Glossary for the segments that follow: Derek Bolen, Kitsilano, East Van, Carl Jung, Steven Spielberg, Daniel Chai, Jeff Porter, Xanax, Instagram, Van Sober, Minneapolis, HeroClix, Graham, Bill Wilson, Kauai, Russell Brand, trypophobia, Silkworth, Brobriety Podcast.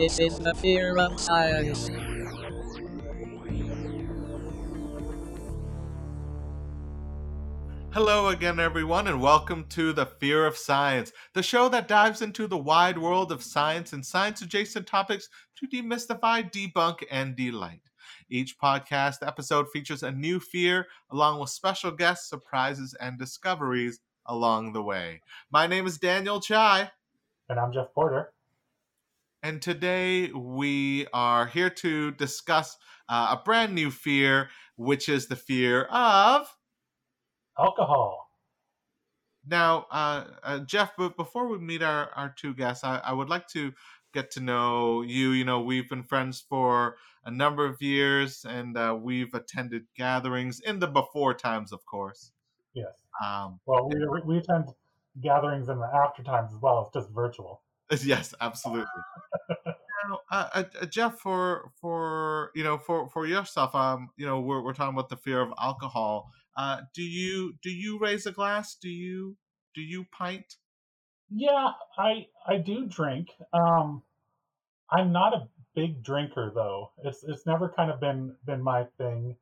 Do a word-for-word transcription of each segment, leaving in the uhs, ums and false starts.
This is the fear of science. Hello again, everyone, and welcome to The Fear of Science, the show that dives into the wide world of science and science-adjacent topics to demystify, debunk, and delight. Each podcast episode features a new fear, along with special guests, surprises, and discoveries along the way. My name is Daniel Chai. And I'm Jeff Porter. And today we are here to discuss uh, a brand new fear, which is the fear of... alcohol. Now, uh, uh, Jeff, but before we meet our, our two guests, I, I would like to get to know you. You know, we've been friends for a number of years, and uh, we've attended gatherings in the before times, of course. Yes. Um, well, we, we attend gatherings in the after times as well. It's just virtual. Yes, absolutely. Now, uh, uh, Jeff, for for you know, for, for yourself, um, you know, we're we're talking about the fear of alcohol. Uh, do you do you raise a glass? Do you do you pint? Yeah, I I do drink. Um, I'm not a big drinker though. It's it's never kind of been been my thing.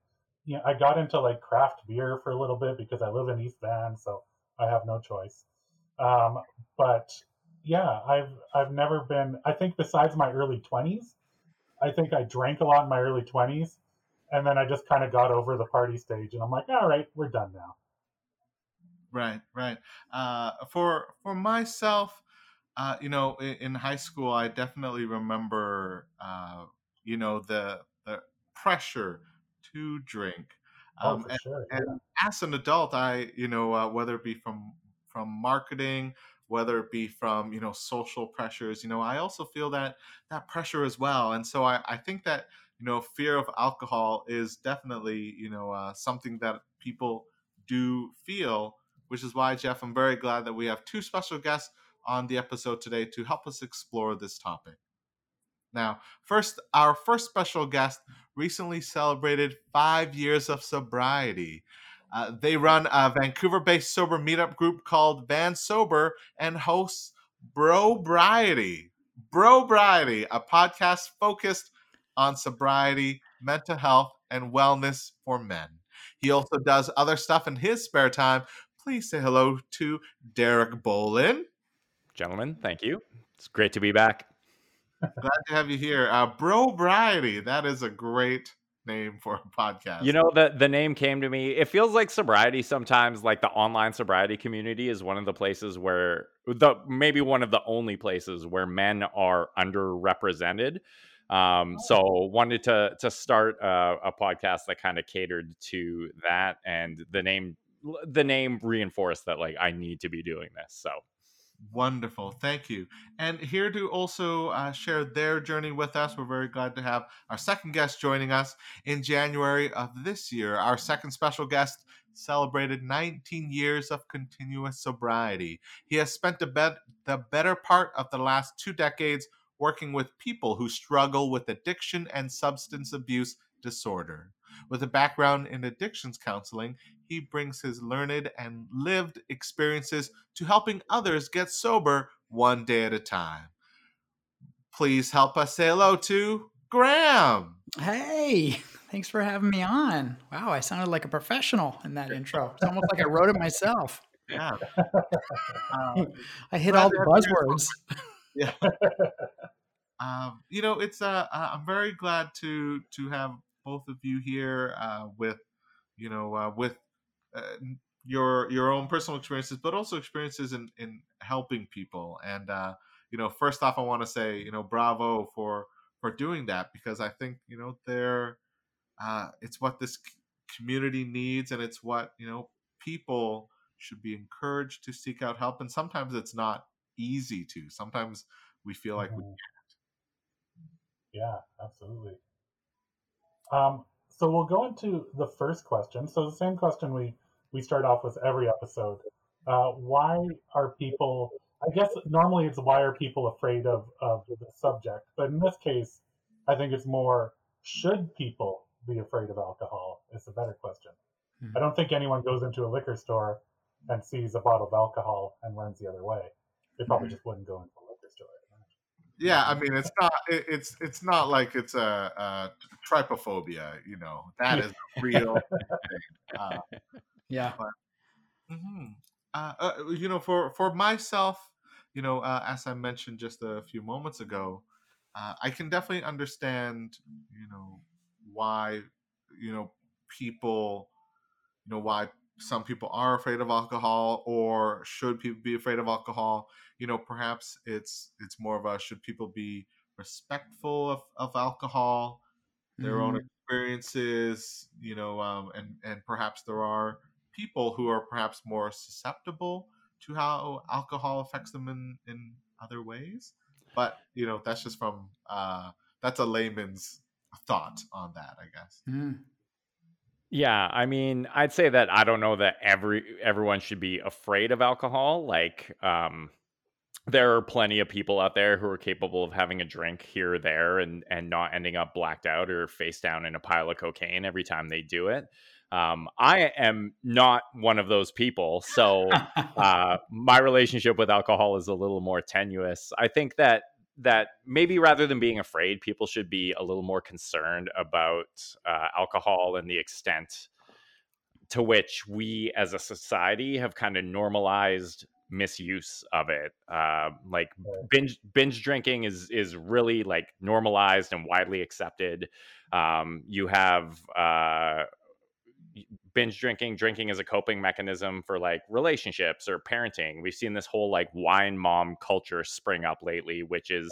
You know, I got into like craft beer for a little bit because I live in East Van, so I have no choice. Um, but yeah, I've I've never been. I think besides my early twenties, I think I drank a lot in my early twenties. And then I just kind of got over the party stage, and I'm like, all right, we're done now. Right, right. Uh, for for myself, uh, you know, in, in high school, I definitely remember, uh, you know, the the pressure to drink. Um, oh, for and, sure, yeah. And as an adult, I, you know, uh, whether it be from from marketing, whether it be from, you know, social pressures, you know, I also feel that that pressure as well. And so I, I think that, you know, fear of alcohol is definitely, you know, uh, something that people do feel, which is why, Jeff, I'm very glad that we have two special guests on the episode today to help us explore this topic. Now, first, our first special guest recently celebrated five years of sobriety. Uh, they run a Vancouver-based sober meetup group called Van Sober and hosts Brobriety, Brobriety, a podcast focused on sobriety, mental health, and wellness for men. He also does other stuff in his spare time. Please say hello to Derek Bolen. Gentlemen, thank you. It's great to be back. Glad to have you here. Uh, Brobriety, that is a great name for a podcast. You know, the, the name came to me. It feels like sobriety sometimes, like the online sobriety community is one of the places where, the maybe one of the only places where men are underrepresented. Um, so wanted to, to start a, a podcast that kind of catered to that, and the name, the name reinforced that, like, I need to be doing this. So wonderful. Thank you. And here to also uh, share their journey with us. We're very glad to have our second guest joining us in January of this year. Our second special guest celebrated nineteen years of continuous sobriety. He has spent the, bet- the better part of the last two decades working with people who struggle with addiction and substance abuse disorder. With a background in addictions counseling, he brings his learned and lived experiences to helping others get sober one day at a time. Please help us say hello to Graham. Hey, thanks for having me on. Wow, I sounded like a professional in that intro. It's almost like I wrote it myself. Yeah. Um, I hit all the buzzwords. Yeah. um, you know, it's uh, uh, I'm very glad to to have both of you here uh, with, you know, uh, with uh, your your own personal experiences, but also experiences in, in helping people. And uh, you know, first off, I want to say, you know, bravo for for doing that, because I think, you know, they're uh, it's what this community needs, and it's what, you know, people should be encouraged to seek out help. And sometimes it's not easy to. Sometimes we feel like we can't. Yeah, absolutely. Um, so we'll go into the first question. So the same question we, we start off with every episode. Uh, why are people, I guess normally it's why are people afraid of, of the subject, but in this case, I think it's more, should people be afraid of alcohol is a better question. Mm-hmm. I don't think anyone goes into a liquor store and sees a bottle of alcohol and runs the other way. They probably just wouldn't go into a liquor store. Yeah, I mean, it's not it, it's it's not like it's a, a trypophobia, you know. That is a real thing. Uh, yeah. But, mm-hmm. uh, uh, you know, for, for myself, you know, uh, as I mentioned just a few moments ago, uh, I can definitely understand, you know, why, you know, people, you know, why some people are afraid of alcohol, or should people be afraid of alcohol? You know, perhaps it's it's more of a, should people be respectful of, of alcohol, their mm-hmm. own experiences, you know, um, and, and perhaps there are people who are perhaps more susceptible to how alcohol affects them in, in other ways. But, you know, that's just from, uh, that's a layman's thought on that, I guess. Mm. Yeah, I mean, I'd say that I don't know that every everyone should be afraid of alcohol. Like, um, there are plenty of people out there who are capable of having a drink here or there and, and not ending up blacked out or face down in a pile of cocaine every time they do it. Um, I am not one of those people. So uh, my relationship with alcohol is a little more tenuous. I think that that maybe rather than being afraid, people should be a little more concerned about uh, alcohol and the extent to which we as a society have kind of normalized misuse of it. Uh, like binge binge drinking is is really like normalized and widely accepted. Um, you have uh, binge drinking, drinking as a coping mechanism for like relationships or parenting. We've seen this whole like wine mom culture spring up lately, which is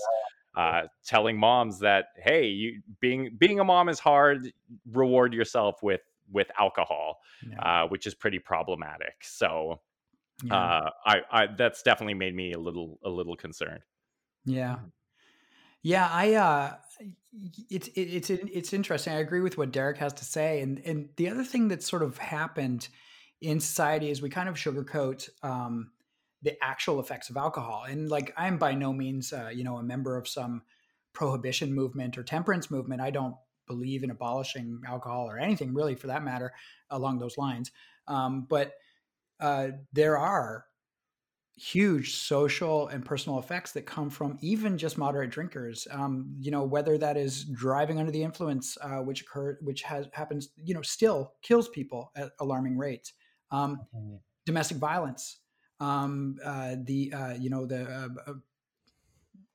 uh, telling moms that, hey, you being, being a mom is hard, reward yourself with, with alcohol, yeah. uh, which is pretty problematic. So yeah. uh, I, I, that's definitely made me a little, a little concerned. Yeah. Yeah. I, uh, It's it's it's interesting. I agree with what Derek has to say, and and the other thing that's sort of happened in society is we kind of sugarcoat um, the actual effects of alcohol. And like, I'm by no means uh, you know a member of some prohibition movement or temperance movement. I don't believe in abolishing alcohol or anything really, for that matter, along those lines. Um, but uh, there are huge social and personal effects that come from even just moderate drinkers. Um, you know, whether that is driving under the influence, uh, which occur, which has happens, you know, still kills people at alarming rates. Um, mm-hmm. Domestic violence, um, uh, the uh, you know the uh, uh,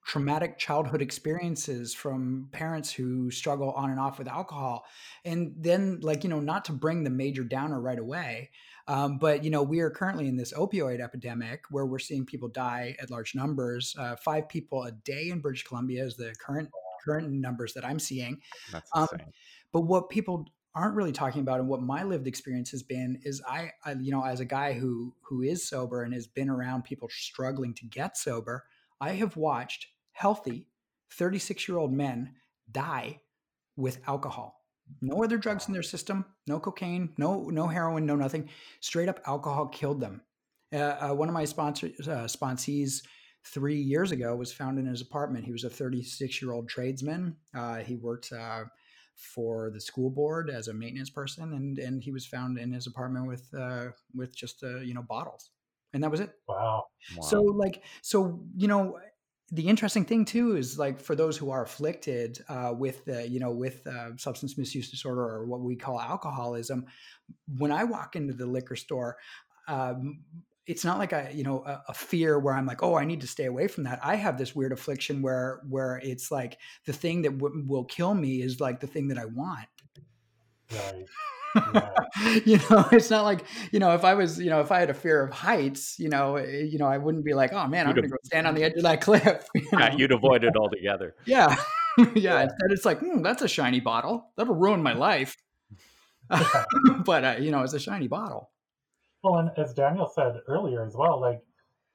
traumatic childhood experiences from parents who struggle on and off with alcohol, and then like you know, not to bring the major downer right away. Um, but, you know, we are currently in this opioid epidemic where we're seeing people die at large numbers. Uh, five people a day in British Columbia is the current current numbers that I'm seeing. That's insane. Um, but what people aren't really talking about, and what my lived experience has been, is I, I, you know, as a guy who who is sober and has been around people struggling to get sober, I have watched healthy thirty-six-year-old men die with alcohol. No other drugs in their system, no cocaine, no no heroin, no nothing. Straight up alcohol killed them. Uh, uh, one of my sponsors, uh, sponsees three years ago was found in his apartment. He was a thirty-six-year-old tradesman. Uh, he worked uh, for the school board as a maintenance person, and and he was found in his apartment with uh, with just uh, you know bottles, and that was it. Wow. wow. So like so you know. The interesting thing too is like for those who are afflicted uh, with uh, you know with uh, substance misuse disorder or what we call alcoholism, when I walk into the liquor store, um, it's not like a you know a, a fear where I'm like, oh, I need to stay away from that. I have this weird affliction where where it's like the thing that w- will kill me is like the thing that I want. Right. Yeah. You know, it's not like, you know, if I was, you know, if I had a fear of heights, you know, you know, I wouldn't be like, oh man, I'm going to go stand on the edge of that cliff. You know? Yeah, you'd avoid it altogether. Yeah. yeah. yeah. Instead, it's like, hmm, that's a shiny bottle. That'll ruin my life. but, uh, you know, it's a shiny bottle. Well, and as Daniel said earlier as well, like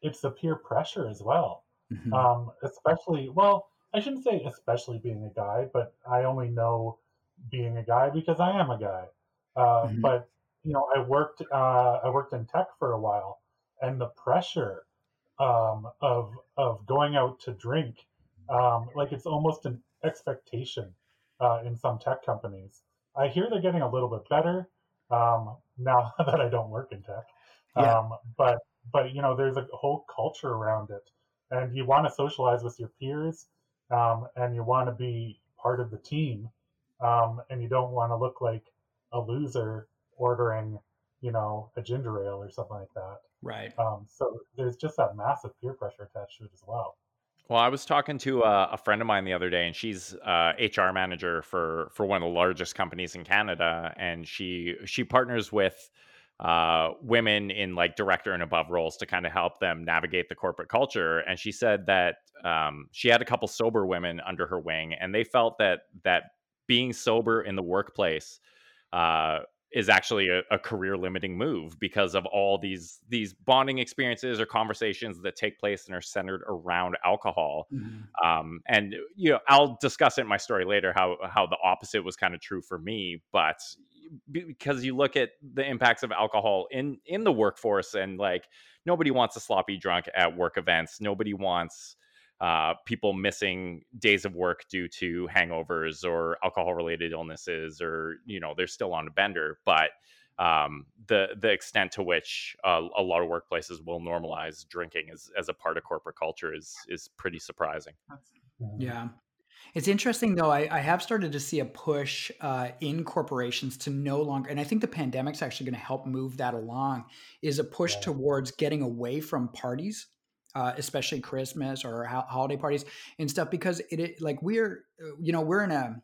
it's the peer pressure as well. Mm-hmm. Um, especially, well, I shouldn't say especially being a guy, but I only know being a guy because I am a guy. Uh, mm-hmm. But, you know, I worked uh, I worked in tech for a while, and the pressure um, of of going out to drink, um, like it's almost an expectation uh, in some tech companies. I hear they're getting a little bit better um, now that I don't work in tech. Yeah. Um, but, but, you know, there's a whole culture around it, and you want to socialize with your peers. um, and you want to be part of the team, um, and you don't want to look like a loser ordering, you know, a ginger ale or something like that. Right. Um, so there's just that massive peer pressure attached to it as well. Well, I was talking to a, a friend of mine the other day, and she's uh, H R manager for, for one of the largest companies in Canada, and she she partners with uh, women in like director and above roles to kind of help them navigate the corporate culture. And she said that um, she had a couple sober women under her wing, and they felt that that being sober in the workplace uh, is actually a, a career limiting move because of all these these bonding experiences or conversations that take place and are centered around alcohol. Mm-hmm. Um, and, you know, I'll discuss it in my story later, how, how the opposite was kind of true for me, but because you look at the impacts of alcohol in, in the workforce, and like, nobody wants a sloppy drunk at work events. Nobody wants uh, people missing days of work due to hangovers or alcohol related illnesses, or, you know, they're still on a bender, but um, the, the extent to which uh, a lot of workplaces will normalize drinking as, as a part of corporate culture is, is pretty surprising. Yeah. It's interesting though. I, I have started to see a push uh, in corporations to no longer, and I think the pandemic's actually going to help move that along, is a push yeah. towards getting away from parties. Uh, especially Christmas or ho- holiday parties and stuff, because it, it like we're, you know, we're in a,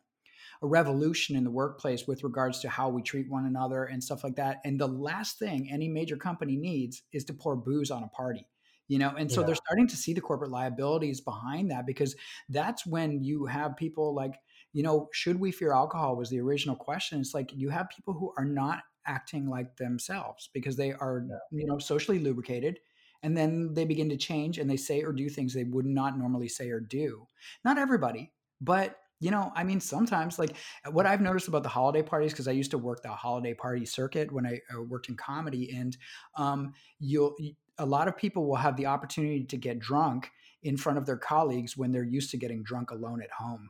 a revolution in the workplace with regards to how we treat one another and stuff like that. And the last thing any major company needs is to pour booze on a party, you know? And so yeah. they're starting to see the corporate liabilities behind that, because that's when you have people like, you know, should we fear alcohol was the original question. It's like, you have people who are not acting like themselves because they are, yeah. you know, socially lubricated. And then they begin to change and they say or do things they would not normally say or do. Not everybody, but, you know, I mean, sometimes like what I've noticed about the holiday parties, because I used to work the holiday party circuit when I worked in comedy, and um, you'll a lot of people will have the opportunity to get drunk in front of their colleagues when they're used to getting drunk alone at home.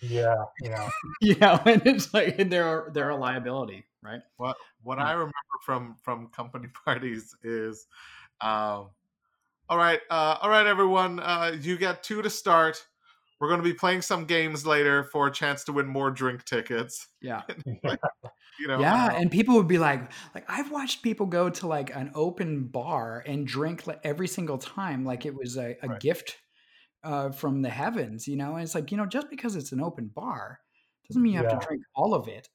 Yeah, yeah, you know, and it's like and they're they're a liability, right? What what yeah. I remember from from company parties is. Um, all right, uh, all right, everyone. Uh, you get two to start. We're going to be playing some games later for a chance to win more drink tickets. Yeah, like, you know. Yeah, um, and people would be like, like I've watched people go to like an open bar and drink like, every single time, like it was a, a right. gift uh, from the heavens, you know. And it's like, you know, just because it's an open bar doesn't mean you have yeah. to drink all of it,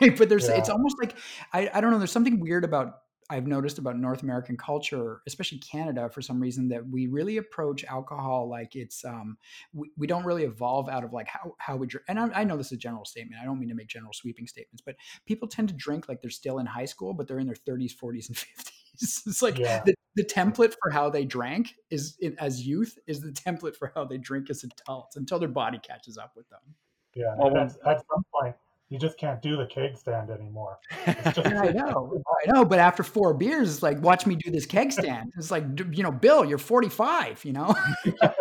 right? But there's, yeah. it's almost like I, I don't know. There's something weird about. I've noticed about North American culture, especially Canada, for some reason, that we really approach alcohol like it's, um, we, we don't really evolve out of like how, how we drink. And I, I know this is a general statement. I don't mean to make general sweeping statements, but people tend to drink like they're still in high school, but they're in their thirties, forties, and fifties. It's like yeah. the, the template for how they drank is as youth is the template for how they drink as adults until their body catches up with them. Yeah. Well, at, at some point, you just can't do the keg stand anymore. It's just- I know, I know. But after four beers, it's like, watch me do this keg stand. It's like, you know, Bill, you're forty-five, you know? yeah.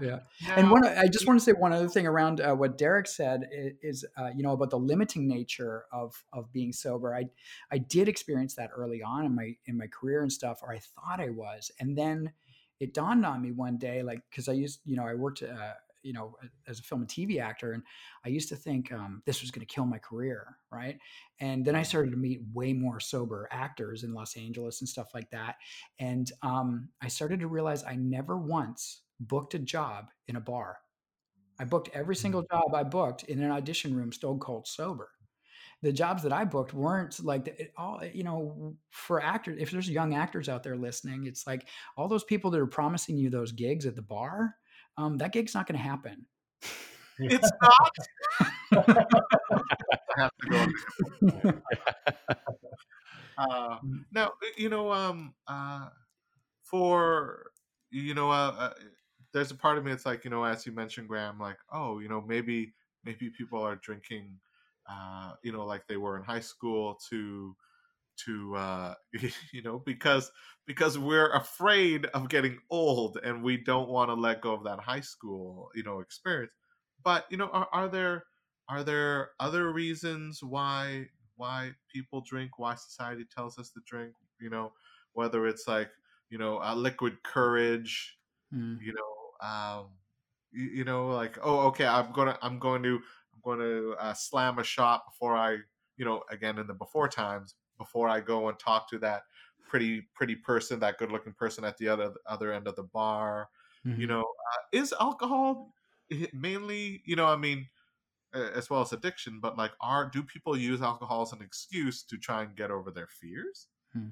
yeah. And one, I just want to say one other thing around uh, what Derek said is, uh, you know, about the limiting nature of, of being sober. I, I did experience that early on in my, in my career and stuff, or I thought I was. And then it dawned on me one day, like, cause I used, you know, I worked, uh, you know, as a film and T V actor. And I used to think um, this was going to kill my career. Right. And then I started to meet way more sober actors in Los Angeles and stuff like that. And um, I started to realize I never once booked a job in a bar. I booked every single job I booked in an audition room, stone cold sober. The jobs that I booked weren't like it all, you know, for actors, if there's young actors out there listening, it's like all those people that are promising you those gigs at the bar, Um, that gig's not going to happen. It's not. I have to go. uh, now, you know, um, uh, for, you know, uh, uh, there's a part of me that's like, you know, as you mentioned, Graham, like, oh, you know, maybe, maybe people are drinking, uh, you know, like they were in high school to, to, uh, you know, because, because we're afraid of getting old and we don't want to let go of that high school, you know, experience. But, you know, are, are there, are there other reasons why, why people drink, why society tells us to drink, you know, whether it's like, you know, a liquid courage, mm. you know, um, you, you know, like, oh, okay, I'm going to, I'm going to, I'm going to uh, slam a shot before I, you know, again, in the before times, before I go and talk to that pretty, pretty person, that good looking person at the other, other end of the bar, mm-hmm. you know, uh, is alcohol mainly, you know, I mean, as well as addiction, but like, are, do people use alcohol as an excuse to try and get over their fears? Hmm.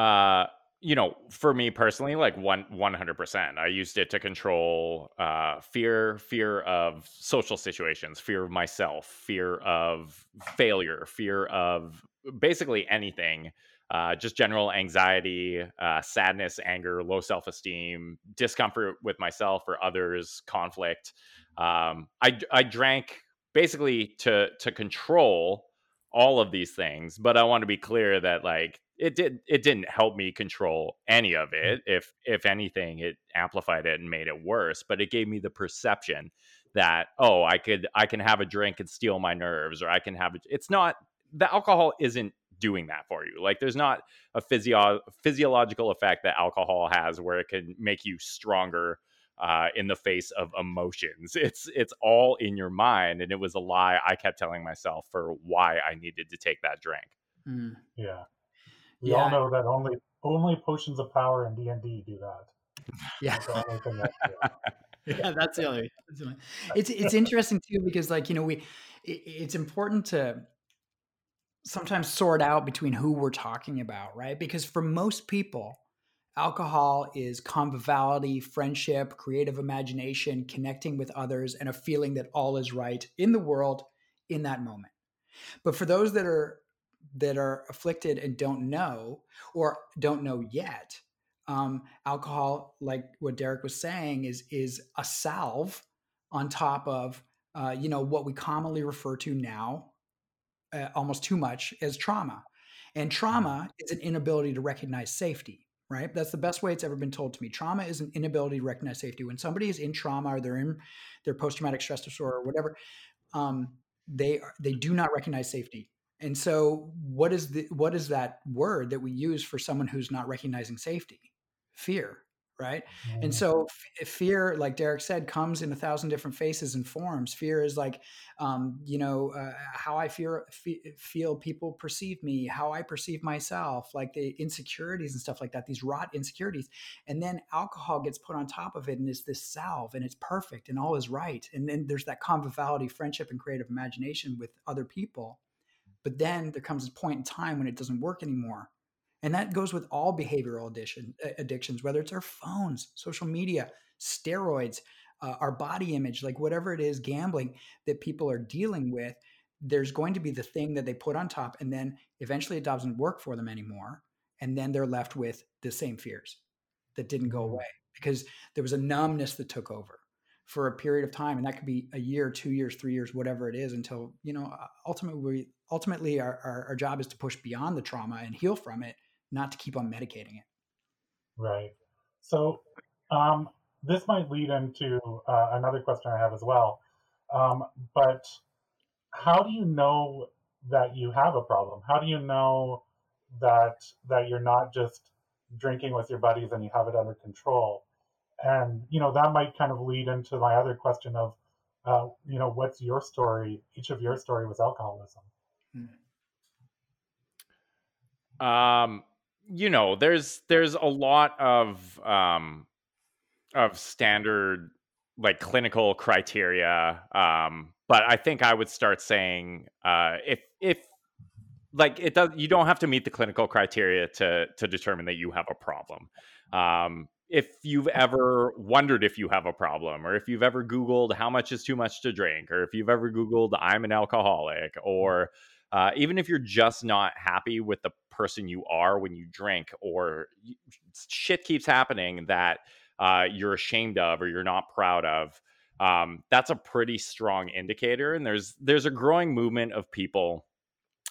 Uh, you know, for me personally, like one, one hundred percent, I used it to control, uh, fear, fear of social situations, fear of myself, fear of failure, fear of basically anything, uh, just general anxiety, uh, sadness, anger, low self-esteem, discomfort with myself or others, conflict. Um, I, I drank basically to, to control all of these things, but I want to be clear that like, it did, it didn't help me control any of it. If, if anything, it amplified it and made it worse, but it gave me the perception that, oh, I could, I can have a drink and steal my nerves, or I can have it. It's not, the alcohol isn't doing that for you. Like there's not a physio- physiological effect that alcohol has where it can make you stronger, uh, in the face of emotions. It's, it's all in your mind. And it was a lie I kept telling myself for why I needed to take that drink. Mm. Yeah. We yeah. all know that only only potions of power and D and D do that. Yeah. That's that, yeah. yeah, that's the only. That's the only. It's it's interesting too, because like, you know, we it, it's important to sometimes sort out between who we're talking about, right? Because for most people, alcohol is conviviality, friendship, creative imagination, connecting with others, and a feeling that all is right in the world in that moment. But for those that are that are afflicted and don't know or don't know yet, um, alcohol, like what Derek was saying, is, is a salve on top of, uh, you know, what we commonly refer to now, uh, almost too much, as trauma. And trauma is an inability to recognize safety, right? That's the best way it's ever been told to me. Trauma is an inability to recognize safety. When somebody is in trauma or they're in their post-traumatic stress disorder or whatever, um, they, they do not recognize safety. And so what is the, what is that word that we use for someone who's not recognizing safety? Fear, right? Mm. And so f- fear, like Derek said, comes in a thousand different faces and forms. Fear is like, um, you know, uh, how I fear, f- feel people perceive me, how I perceive myself, like the insecurities and stuff like that, these rot insecurities. And then alcohol gets put on top of it and it's this salve and it's perfect and all is right. And then there's that conviviality, friendship, and creative imagination with other people. But then there comes a point in time when it doesn't work anymore. And that goes with all behavioral addiction, addictions, whether it's our phones, social media, steroids, uh, our body image, like whatever it is, gambling that people are dealing with, there's going to be the thing that they put on top. And then eventually it doesn't work for them anymore. And then they're left with the same fears that didn't go away because there was a numbness that took over for a period of time. And that could be a year, two years, three years, whatever it is, until, you know, ultimately we, Ultimately, our, our, our job is to push beyond the trauma and heal from it, not to keep on medicating it. Right. So um, this might lead into uh, another question I have as well. Um, but how do you know that you have a problem? How do you know that that you're not just drinking with your buddies and you have it under control? And, you know, that might kind of lead into my other question of, uh, you know, what's your story, each of your story with alcoholism? Um, you know, there's, there's a lot of, um, of standard, like clinical criteria. Um, but I think I would start saying, uh, if, if like it does, you don't have to meet the clinical criteria to, to determine that you have a problem. Um, if you've ever wondered if you have a problem, or if you've ever Googled how much is too much to drink, or if you've ever Googled I'm an alcoholic, or, Uh, even if you're just not happy with the person you are when you drink, or you, shit keeps happening that uh, you're ashamed of or you're not proud of, um, that's a pretty strong indicator. And there's there's a growing movement of people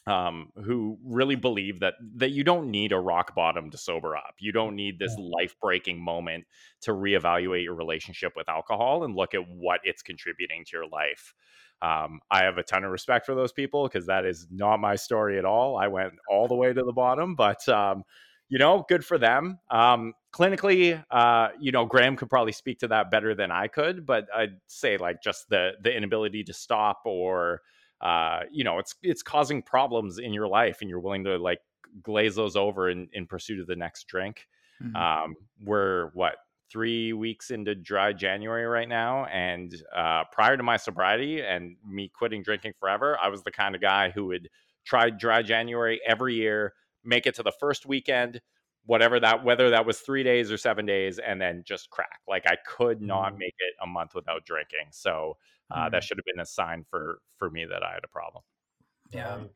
um, who really believe that that you don't need a rock bottom to sober up. You don't need this life-breaking moment to reevaluate your relationship with alcohol and look at what it's contributing to your life. Um, I have a ton of respect for those people because that is not my story at all. I went all the way to the bottom, but, um, you know, good for them. Um, clinically, uh, you know, Graham could probably speak to that better than I could, but I'd say like just the the inability to stop or, uh, you know, it's, it's causing problems in your life and you're willing to like glaze those over in, in pursuit of the next drink. Mm-hmm. Um, we're what, three weeks into dry January right now. And, uh, prior to my sobriety and me quitting drinking forever, I was the kind of guy who would try dry January every year, make it to the first weekend, whatever that, whether that was three days or seven days, and then just crack. Like I could not make it a month without drinking. So, uh, mm-hmm. that should have been a sign for, for me that I had a problem. Yeah. Um,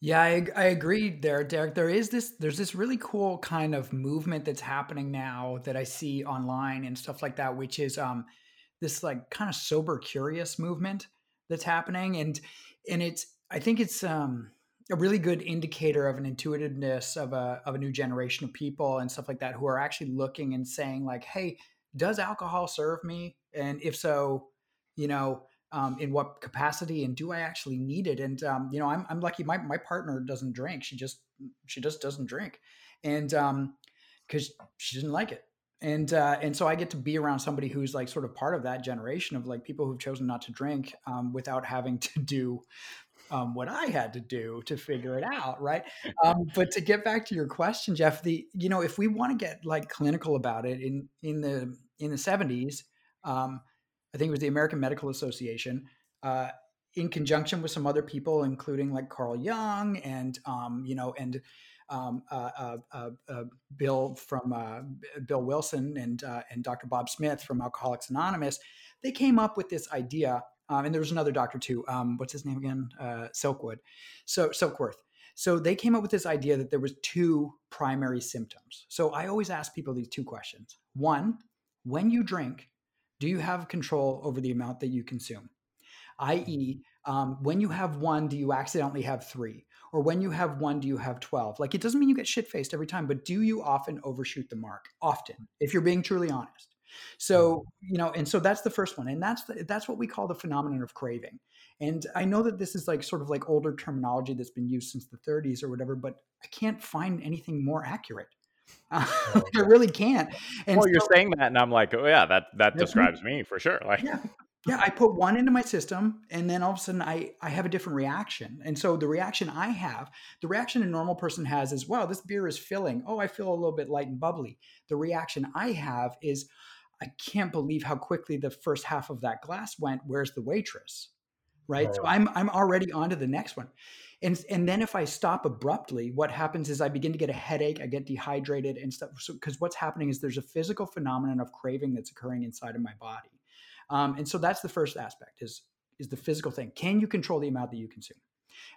Yeah, I, I agree there, Derek. There is this, there's this really cool kind of movement that's happening now that I see online and stuff like that, which is um, this like kind of sober curious movement that's happening. And, and it's, I think it's um, a really good indicator of an intuitiveness of a, of a new generation of people and stuff like that, who are actually looking and saying like, hey, does alcohol serve me? And if so, you know, Um, in what capacity, and do I actually need it? And, um, you know, I'm, I'm lucky. My, my partner doesn't drink. She just, she just doesn't drink. And, um, cause she didn't like it. And, uh, and so I get to be around somebody who's like sort of part of that generation of like people who've chosen not to drink, um, without having to do, um, what I had to do to figure it out. Right. Um, but to get back to your question, Jeff, the, you know, if we want to get like clinical about it in, in the, in the seventies, um, I think it was the American Medical Association, uh, in conjunction with some other people, including like Carl Jung and, um, you know, and um, uh, uh, uh, uh, Bill from uh, Bill Wilson and uh, and Doctor Bob Smith from Alcoholics Anonymous. They came up with this idea, um, and there was another doctor too. Um, what's his name again? Uh, Silkwood. So Silkworth. So they came up with this idea that there was two primary symptoms. So I always ask people these two questions. One, when you drink, do you have control over the amount that you consume? that is, um, when you have one, do you accidentally have three? Or when you have one, do you have twelve? Like, it doesn't mean you get shit-faced every time, but do you often overshoot the mark? Often, if you're being truly honest. So, you know, and so that's the first one. And that's, the, that's what we call the phenomenon of craving. And I know that this is like sort of like older terminology that's been used since the thirties or whatever, but I can't find anything more accurate. Uh, I really can't. And well, so, you're saying that, and I'm like, oh yeah, that that describes me for sure. Like, yeah, yeah. I put one into my system, and then all of a sudden, I I have a different reaction. And so the reaction I have, the reaction a normal person has is, wow, this beer is filling. Oh, I feel a little bit light and bubbly. The reaction I have is, I can't believe how quickly the first half of that glass went. Where's the waitress? Right. Oh. So I'm I'm already on to the next one. And and then if I stop abruptly, what happens is I begin to get a headache, I get dehydrated and stuff. So, because what's happening is there's a physical phenomenon of craving that's occurring inside of my body. Um, and so that's the first aspect is, is the physical thing. Can you control the amount that you consume?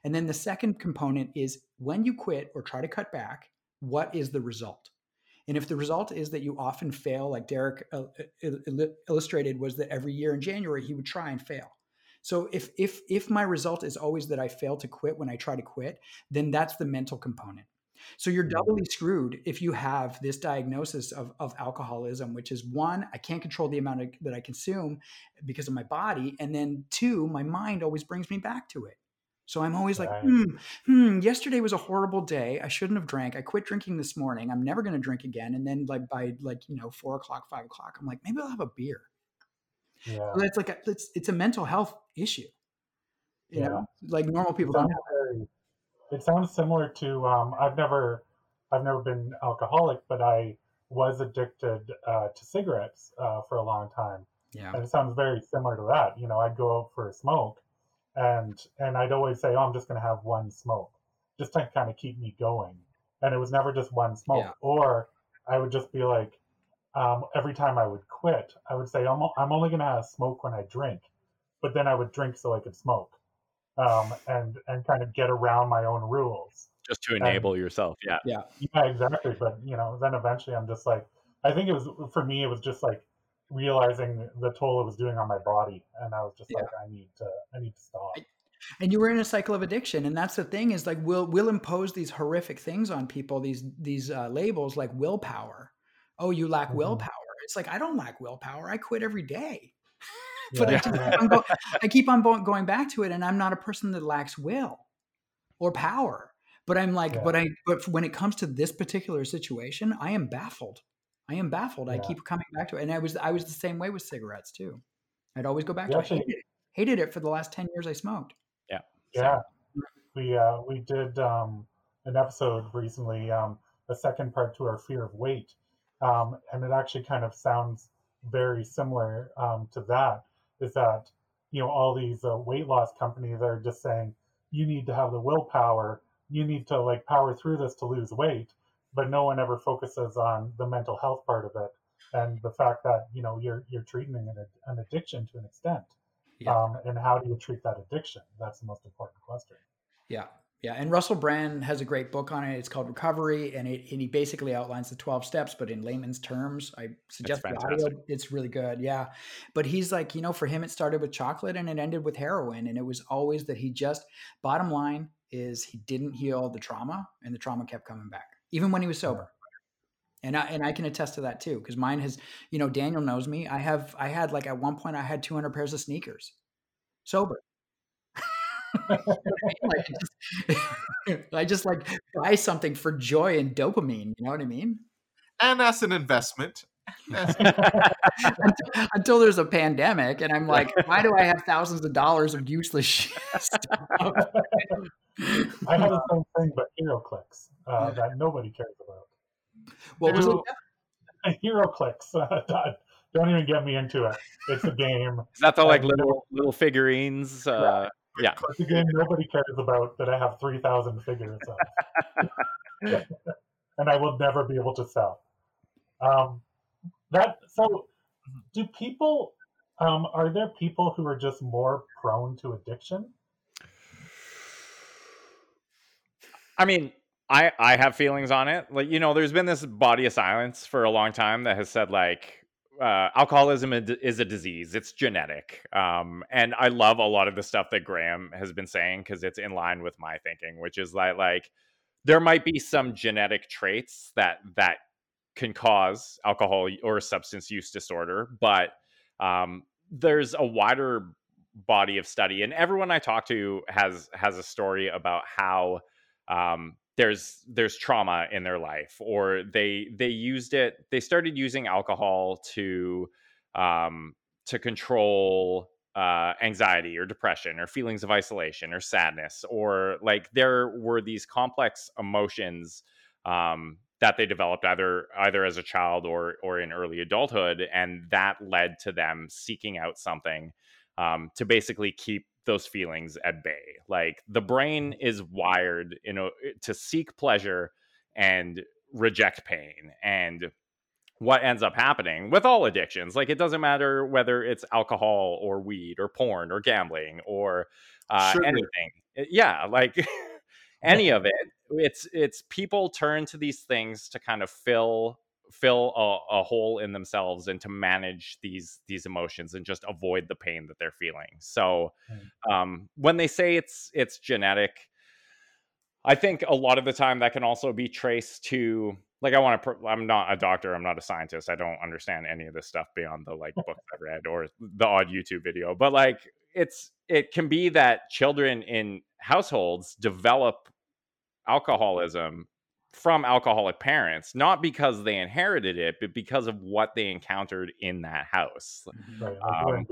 And then the second component is when you quit or try to cut back, what is the result? And if the result is that you often fail, like Derek uh, illustrated, was that every year in January, he would try and fail. So if if if my result is always that I fail to quit when I try to quit, then that's the mental component. So you're doubly screwed if you have this diagnosis of, of alcoholism, which is one, I can't control the amount of, that I consume because of my body. And then two, my mind always brings me back to it. So I'm always like, hmm, hmm, yesterday was a horrible day. I shouldn't have drank. I quit drinking this morning. I'm never going to drink again. And then like by like, you know, four o'clock, five o'clock, I'm like, maybe I'll have a beer. Yeah. So it's like a, it's it's a mental health issue, you yeah. know. Like normal people it don't have very, it sounds similar to um, I've never I've never been alcoholic, but I was addicted uh, to cigarettes uh, for a long time. Yeah, and it sounds very similar to that. You know, I'd go out for a smoke, and and I'd always say, "Oh, I'm just going to have one smoke, just to kind of keep me going." And it was never just one smoke, yeah. Or I would just be like. Um, every time I would quit, I would say, I'm, I'm only going to smoke when I drink, but then I would drink so I could smoke um, and, and kind of get around my own rules. Just to enable and, yourself. Yeah. yeah. Yeah, exactly. But, you know, then eventually I'm just like, I think it was, for me, it was just like realizing the toll it was doing on my body. And I was just yeah. like, I need to, I need to stop. I- And you were in a cycle of addiction. And that's the thing is like, we'll, we'll impose these horrific things on people, these, these uh, labels like willpower. Oh, you lack willpower. It's like, I don't lack willpower. I quit every day, but yeah. I, just keep on go- I keep on going back to it. And I'm not a person that lacks will or power, But I'm like, yeah. but I, but when it comes to this particular situation, I am baffled. I am baffled. Yeah. I keep coming back to it. And I was, I was the same way with cigarettes too. I'd always go back yeah, to it. I hated it. hated it for the last ten years I smoked. Yeah. Yeah. So. We, uh, we did, um, an episode recently, um, the second part to our fear of weight. Um, and it actually kind of sounds very similar, um, to that, is that, you know, all these uh, weight loss companies are just saying, you need to have the willpower, you need to like power through this to lose weight, but no one ever focuses on the mental health part of it. And the fact that, you know, you're, you're treating an, an addiction to an extent. Yeah. Um, and how do you treat that addiction? That's the most important question. Yeah. Yeah. And Russell Brand has a great book on it. It's called Recovery. And it, and he basically outlines the twelve steps, but in layman's terms. I suggest the audio. It's really good. Yeah. But he's like, you know, for him, it started with chocolate and it ended with heroin. And it was always that he just, bottom line is he didn't heal the trauma, and the trauma kept coming back, even when he was sober. And I, and I can attest to that too. Cause mine has, you know, Daniel knows me. I have, I had like, at one point I had two hundred pairs of sneakers sober. You know what I mean? Like, I just, I just like buy something for joy and dopamine. You know what I mean? And that's an investment. until, until there's a pandemic, and I'm like, why do I have thousands of dollars of useless shit stuff? I have the same thing, but hero clicks uh, that nobody cares about. What was it? HeroClix. Uh, don't, don't even get me into it. It's a game. Is that the like little little figurines? Uh, right. Yeah. It's a game nobody cares about that I have three thousand figures of, and I will never be able to sell. Um, that so. Do people? Um, are there people who are just more prone to addiction? I mean. I, I have feelings on it. Like, you know, there's been this body of silence for a long time that has said, like, uh, alcoholism is a disease. It's genetic. Um, and I love a lot of the stuff that Graham has been saying, because it's in line with my thinking, which is that, like, there might be some genetic traits that that can cause alcohol or substance use disorder. But um, there's a wider body of study. And everyone I talk to has has a story about how... Um, there's there's trauma in their life, or they they used it. They started using alcohol to um, to control uh, anxiety or depression or feelings of isolation or sadness, or like there were these complex emotions um, that they developed either either as a child or or in early adulthood, and that led to them seeking out something um, to basically keep those feelings at bay. Like the brain is wired, you know, to seek pleasure and reject pain. And what ends up happening with all addictions, like it doesn't matter whether it's alcohol or weed or porn or gambling or uh, sure. anything. Yeah. Like any of it, it's, it's people turn to these things to kind of fill, fill a, a hole in themselves and to manage these these emotions and just avoid the pain that they're feeling. So um, when they say it's it's genetic, I think a lot of the time that can also be traced to, like, I want to, pr- I'm not a doctor, I'm not a scientist, I don't understand any of this stuff beyond the like book I read or the odd YouTube video, but like it's, it can be that children in households develop alcoholism from alcoholic parents, not because they inherited it, but because of what they encountered in that house. Right, um,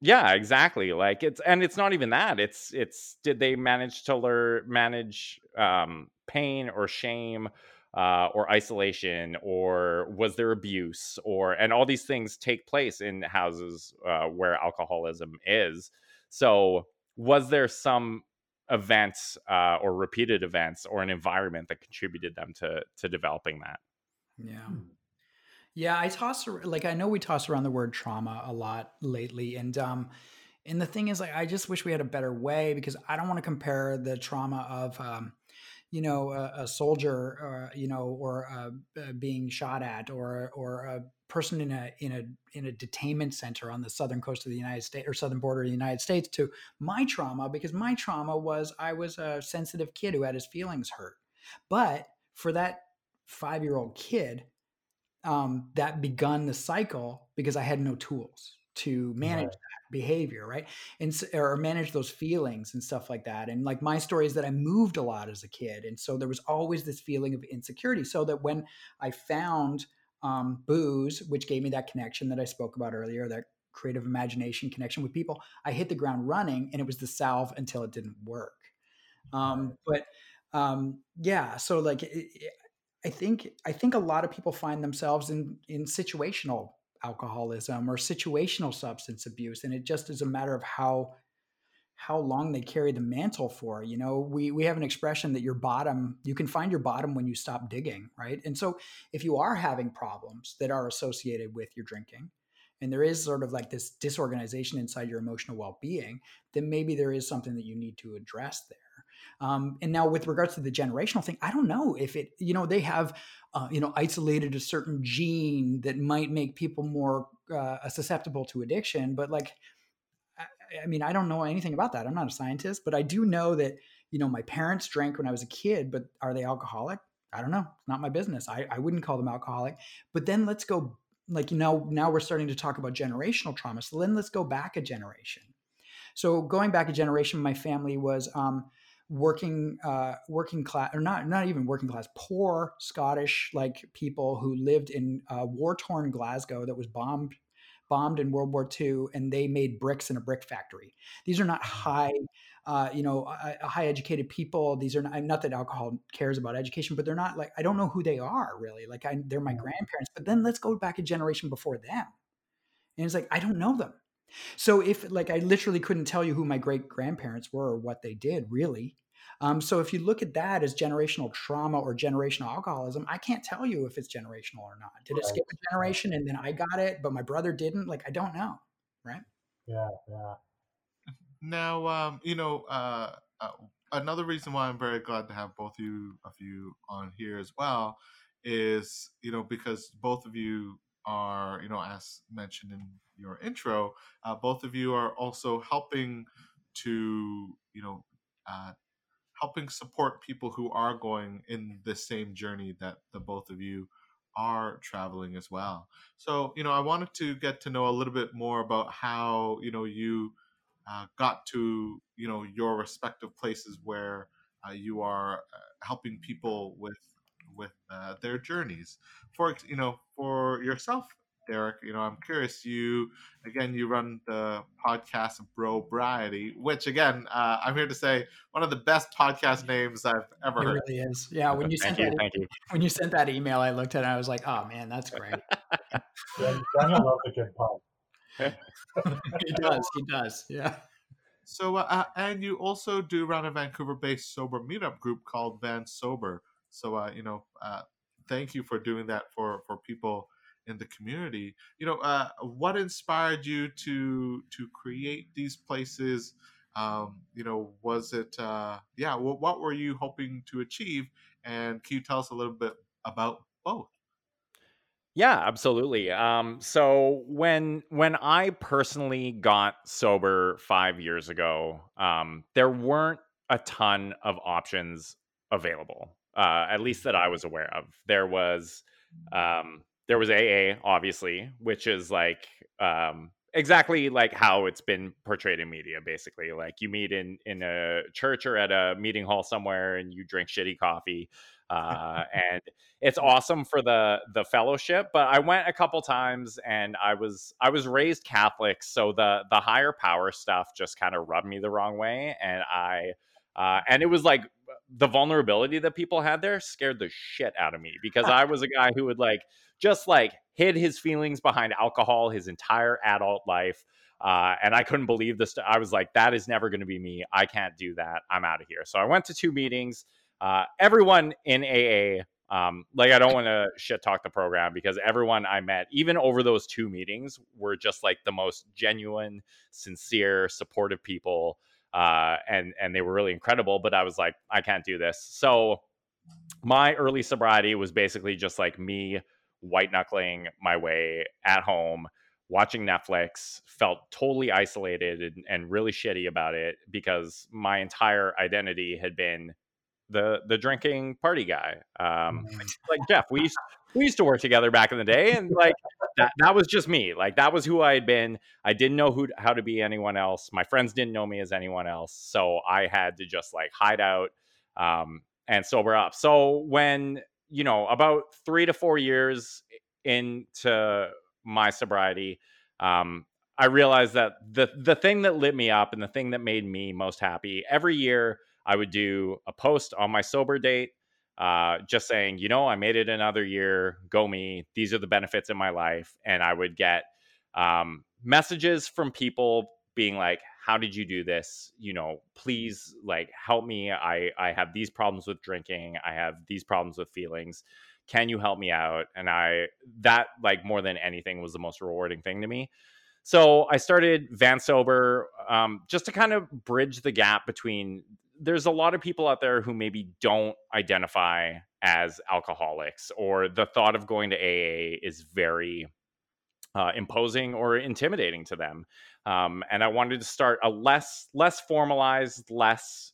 yeah, exactly. Like it's, and it's not even that. It's, it's, did they manage to learn, manage um, pain or shame uh, or isolation, or was there abuse, or, and all these things take place in houses uh, where alcoholism is. So was there some events uh, or repeated events or an environment that contributed them to to developing that? Yeah. Yeah. I toss like, I know we toss around the word trauma a lot lately. And, um, and the thing is, like, I just wish we had a better way, because I don't want to compare the trauma of, um, you know, a, a soldier, uh, you know, or uh, uh, being shot at, or, or a person in a, in a, in a detainment center on the southern coast of the United States or southern border of the United States to my trauma, because my trauma was I was a sensitive kid who had his feelings hurt. But for that five-year-old kid, um, that begun the cycle because I had no tools to manage right. that. behavior, right? And or manage those feelings and stuff like that. And like my story is that I moved a lot as a kid. And so there was always this feeling of insecurity. So that when I found um, booze, which gave me that connection that I spoke about earlier, that creative imagination connection with people, I hit the ground running, and it was the salve until it didn't work. Um, but um, yeah, so like it, it, I think I think a lot of people find themselves in in situational alcoholism or situational substance abuse, and it just is a matter of how how long they carry the mantle for. You know, we we have an expression that your bottom, you can find your bottom when you stop digging, right? And so if you are having problems that are associated with your drinking, and there is sort of like this disorganization inside your emotional well-being, then maybe there is something that you need to address there. Um, and now with regards to the generational thing, I don't know if it, you know, they have, uh, you know, isolated a certain gene that might make people more uh, susceptible to addiction. But like, I, I mean, I don't know anything about that. I'm not a scientist, but I do know that, you know, my parents drank when I was a kid, but are they alcoholic? I don't know. It's not my business. I, I wouldn't call them alcoholic. But then let's go, like, you know, now we're starting to talk about generational trauma. So then let's go back a generation. So going back a generation, my family was, um, working, uh, working class, or not, not even working class, poor Scottish like people who lived in uh, war-torn Glasgow that was bombed, bombed in World War Two, and they made bricks in a brick factory. These are not high, uh, you know, uh, high educated people. These are not, not that alcohol cares about education, but they're not like, I don't know who they are really. Like I, they're my grandparents, but then let's go back a generation before them. And it's like, I don't know them. So if like, I literally couldn't tell you who my great grandparents were or what they did really. Um, so if you look at that as generational trauma or generational alcoholism, I can't tell you if it's generational or not. Did it skip a generation and then I got it, but my brother didn't? Like, I don't know. Right. Yeah. Yeah. Now, um, you know, uh, uh, another reason why I'm very glad to have both you, of you on here as well is, you know, because both of you are, you know, as mentioned in your intro, uh, both of you are also helping to, you know, uh, helping support people who are going in the same journey that the both of you are traveling as well. So, you know, I wanted to get to know a little bit more about how, you know, you uh, got to, you know, your respective places where uh, you are helping people with with uh, their journeys. For, you know, for yourself, Derek, you know, I'm curious, you, again, you run the podcast Brobriety, which again, uh, I'm here to say one of the best podcast names I've ever it heard. It really is. Yeah. When you, sent that, you, thank you. when you sent that email, I looked at it and I was like, oh man, that's great. Daniel loves a good pun. He does. He does. Yeah. So, uh, and you also do run a Vancouver-based sober meetup group called Van Sober. So, uh, you know, uh, thank you for doing that for, for people in the community. You know, uh, what inspired you to to create these places? Um, you know, was it, uh, yeah, well, what were you hoping to achieve? And can you tell us a little bit about both? Yeah, absolutely. Um, so when when I personally got sober five years ago, um, there weren't a ton of options available, uh, at least that I was aware of. There was... Um, There was A A, obviously, which is like um, exactly like how it's been portrayed in media, basically. Like you meet in, in a church or at a meeting hall somewhere and you drink shitty coffee. Uh, and it's awesome for the the fellowship. But I went a couple times and I was I was raised Catholic. So the the higher power stuff just kind of rubbed me the wrong way. And I uh, and it was like the vulnerability that people had there scared the shit out of me, because I was a guy who would like just like hid his feelings behind alcohol his entire adult life. Uh, and I couldn't believe this. I was like, that is never going to be me. I can't do that. I'm out of here. So I went to two meetings. Uh, everyone in A A, um, like I don't want to shit talk the program, because everyone I met, even over those two meetings, were just like the most genuine, sincere, supportive people. Uh, and, and they were really incredible. But I was like, I can't do this. So my early sobriety was basically just like me white knuckling my way at home, watching Netflix, felt totally isolated and, and really shitty about it, because my entire identity had been the the drinking party guy. Um, like Jeff, we used we used to work together back in the day. And like, that, that was just me. Like, that was who I had been. I didn't know who, how to be anyone else. My friends didn't know me as anyone else. So I had to just like hide out, um, and sober up. So when, you know, about three to four years into my sobriety, um, I realized that the the thing that lit me up and the thing that made me most happy, every year I would do a post on my sober date, uh, just saying, you know, I made it another year, go me, these are the benefits in my life. And I would get um, messages from people being like, how did you do this? You know, please like help me. I, I have these problems with drinking. I have these problems with feelings. Can you help me out? And I, that like more than anything was the most rewarding thing to me. So I started Van Sober um, just to kind of bridge the gap between, there's a lot of people out there who maybe don't identify as alcoholics, or the thought of going to A A is very uh, imposing or intimidating to them. Um, and I wanted to start a less, less formalized, less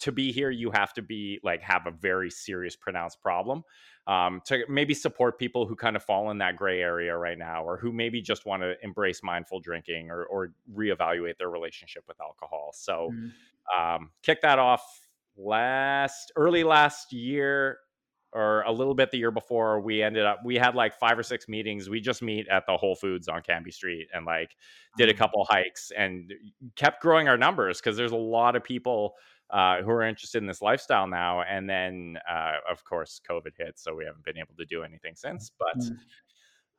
to be here, you have to be like, have a very serious, pronounced problem, um, to maybe support people who kind of fall in that gray area right now, or who maybe just want to embrace mindful drinking or, or reevaluate their relationship with alcohol. So, mm-hmm. um, kick that off last early last year, or a little bit the year before. We ended up, we had like five or six meetings. We just meet at the Whole Foods on Canby Street and like did a couple hikes and kept growing our numbers, 'cause there's a lot of people Uh, who are interested in this lifestyle now. And then, uh, of course, COVID hit. So we haven't been able to do anything since. But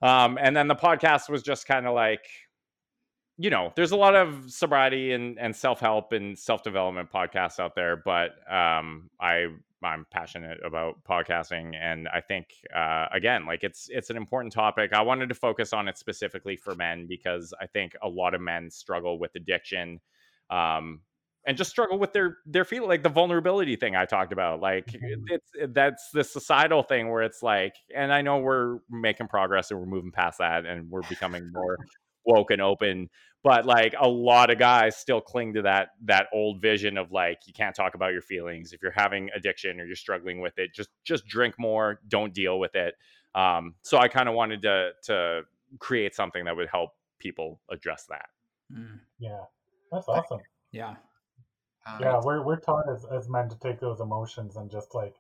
um, and then the podcast was just kind of like, you know, there's a lot of sobriety and, and self-help and self-development podcasts out there. But um, I, I'm passionate about podcasting. And I think, uh, again, like it's it's an important topic. I wanted to focus on it specifically for men, because I think a lot of men struggle with addiction. Um And just struggle with their their feeling, like the vulnerability thing I talked about. Like it's that's the societal thing where it's like, and I know we're making progress and we're moving past that and we're becoming more woke and open, but like a lot of guys still cling to that that old vision of like, you can't talk about your feelings if you're having addiction or you're struggling with it. Just just drink more, don't deal with it. Um, so I kind of wanted to to create something that would help people address that. Mm. Yeah, that's awesome. Yeah. Um, yeah, we're we're taught as, as men to take those emotions and just like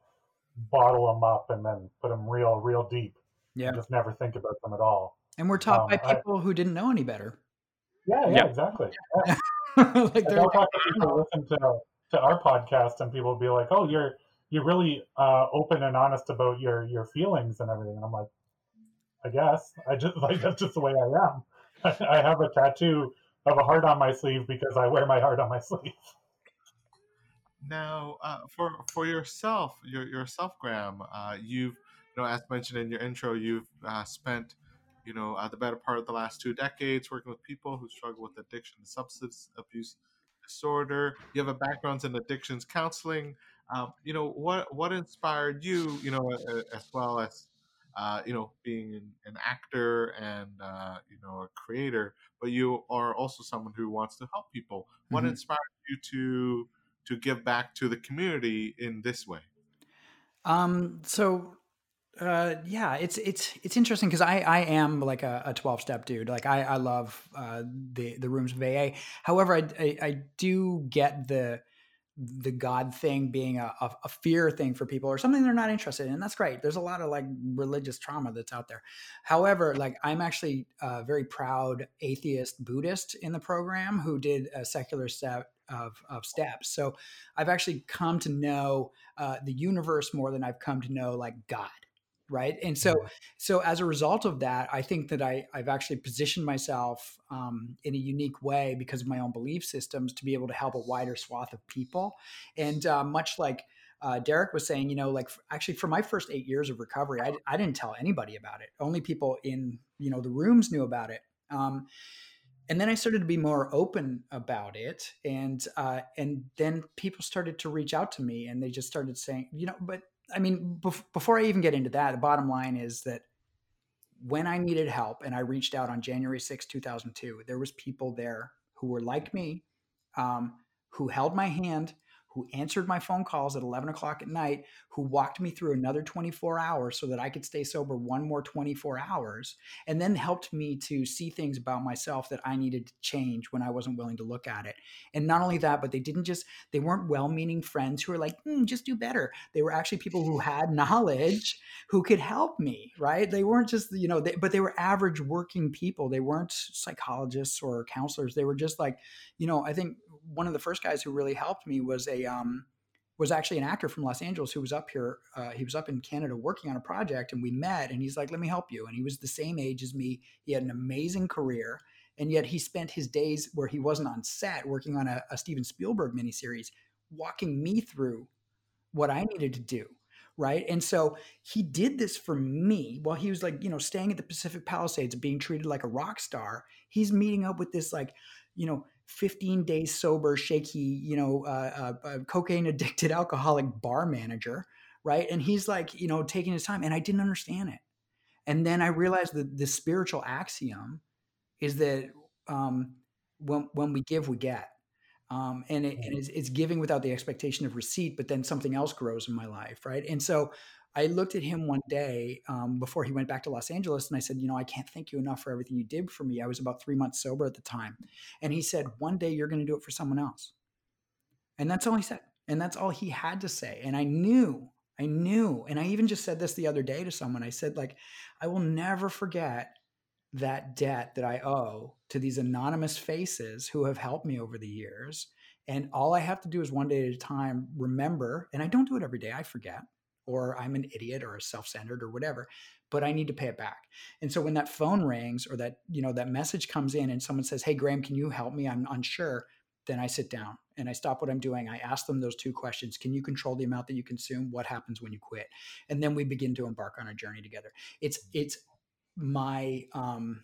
bottle them up and then put them real, real deep. Yeah, and just never think about them at all. And we're taught um, by people I, who didn't know any better. Yeah, yeah, yep. Exactly. Yeah. Like they're like, people listen to to our podcast and people will be like, "Oh, you're you're really uh, open and honest about your your feelings and everything." And I'm like, I guess I just like that's just the way I am. I, I have a tattoo of a heart on my sleeve because I wear my heart on my sleeve. Now, uh, for for yourself, your, yourself, Graham, uh, you've, you know, as mentioned in your intro, you've uh, spent, you know, uh, the better part of the last two decades working with people who struggle with addiction and substance abuse disorder. You have a background in addictions counseling. Um, you know, what what inspired you, you know, as well as, uh, you know, being an actor and, uh, you know, a creator, but you are also someone who wants to help people. Mm-hmm. What inspired you to... to give back to the community in this way? Um, so, uh, yeah, it's, it's, it's interesting. 'Cause I, I am like a, a twelve step dude. Like I, I love, uh, the, the rooms of A A. However, I, I, I do get the, the God thing being a, a fear thing for people or something they're not interested in. And that's great. There's a lot of like religious trauma that's out there. However, like I'm actually a very proud atheist Buddhist in the program who did a secular set of, of steps. So I've actually come to know uh, the universe more than I've come to know like God. Right. And so, so as a result of that, I think that I, I've actually positioned myself um, in a unique way because of my own belief systems to be able to help a wider swath of people. And uh, much like uh, Derek was saying, you know, like f- actually for my first eight years of recovery, I, I didn't tell anybody about it. Only people in, you know, the rooms knew about it. Um, and then I started to be more open about it. And, uh, and then people started to reach out to me and they just started saying, you know, but I mean, bef- before I even get into that, the bottom line is that when I needed help and I reached out on January sixth, two thousand two, there was people there who were like me, um, who held my hand, who answered my phone calls at eleven o'clock at night, who walked me through another twenty-four hours so that I could stay sober one more twenty-four hours, and then helped me to see things about myself that I needed to change when I wasn't willing to look at it. And not only that, but they didn't just, they weren't well-meaning friends who were like, mm, just do better. They were actually people who had knowledge who could help me, right? They weren't just, you know, they, but they were average working people. They weren't psychologists or counselors. They were just like, you know, I think one of the first guys who really helped me was a, um, was actually an actor from Los Angeles who was up here. Uh, he was up in Canada working on a project, and we met, and he's like, let me help you. And he was the same age as me. He had an amazing career. And yet he spent his days where he wasn't on set working on a, a Steven Spielberg miniseries, walking me through what I needed to do. Right. And so he did this for me while he was like, you know, staying at the Pacific Palisades, being treated like a rock star. He's meeting up with this, like, you know, fifteen days sober, shaky, you know, uh, uh, cocaine addicted alcoholic bar manager. Right. And he's like, you know, taking his time, and I didn't understand it. And then I realized that the spiritual axiom is that um, when, when we give, we get. Um, and it, and it's, it's giving without the expectation of receipt, but then something else grows in my life, right? And so I looked at him one day um, before he went back to Los Angeles, and I said, you know, I can't thank you enough for everything you did for me. I was about three months sober at the time. And he said, one day you're going to do it for someone else. And that's all he said. And that's all he had to say. And I knew, I knew. And I even just said this the other day to someone. I said, like, I will never forget that debt that I owe to these anonymous faces who have helped me over the years. And all I have to do is one day at a time remember, and I don't do it every day, I forget, or I'm an idiot or self-centered or whatever, but I need to pay it back. And so when that phone rings or that, you know, that message comes in and someone says, hey, Graham, can you help me? I'm unsure. Then I sit down and I stop what I'm doing. I ask them those two questions. Can you control the amount that you consume? What happens when you quit? And then we begin to embark on a journey together. It's, it's, my, um,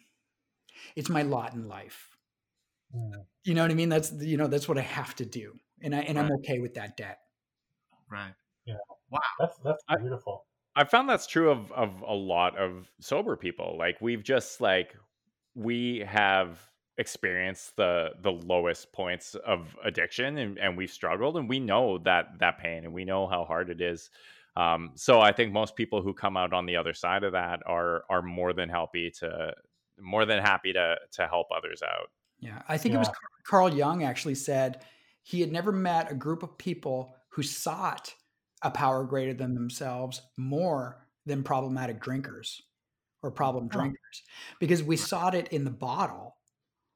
it's my lot in life. Yeah. You know what I mean? That's, you know, that's what I have to do. And I, and right. I'm okay with that debt. Right. Yeah. Wow. That's, that's beautiful. I, I found that's true of, of a lot of sober people. Like we've just like, we have experienced the, the lowest points of addiction and, and we've struggled, and we know that, that pain, and we know how hard it is. Um, so I think most people who come out on the other side of that are are more than happy to more than happy to to help others out. Yeah, I think yeah. It was Carl Jung actually said he had never met a group of people who sought a power greater than themselves more than problematic drinkers or problem drinkers, because we sought it in the bottle.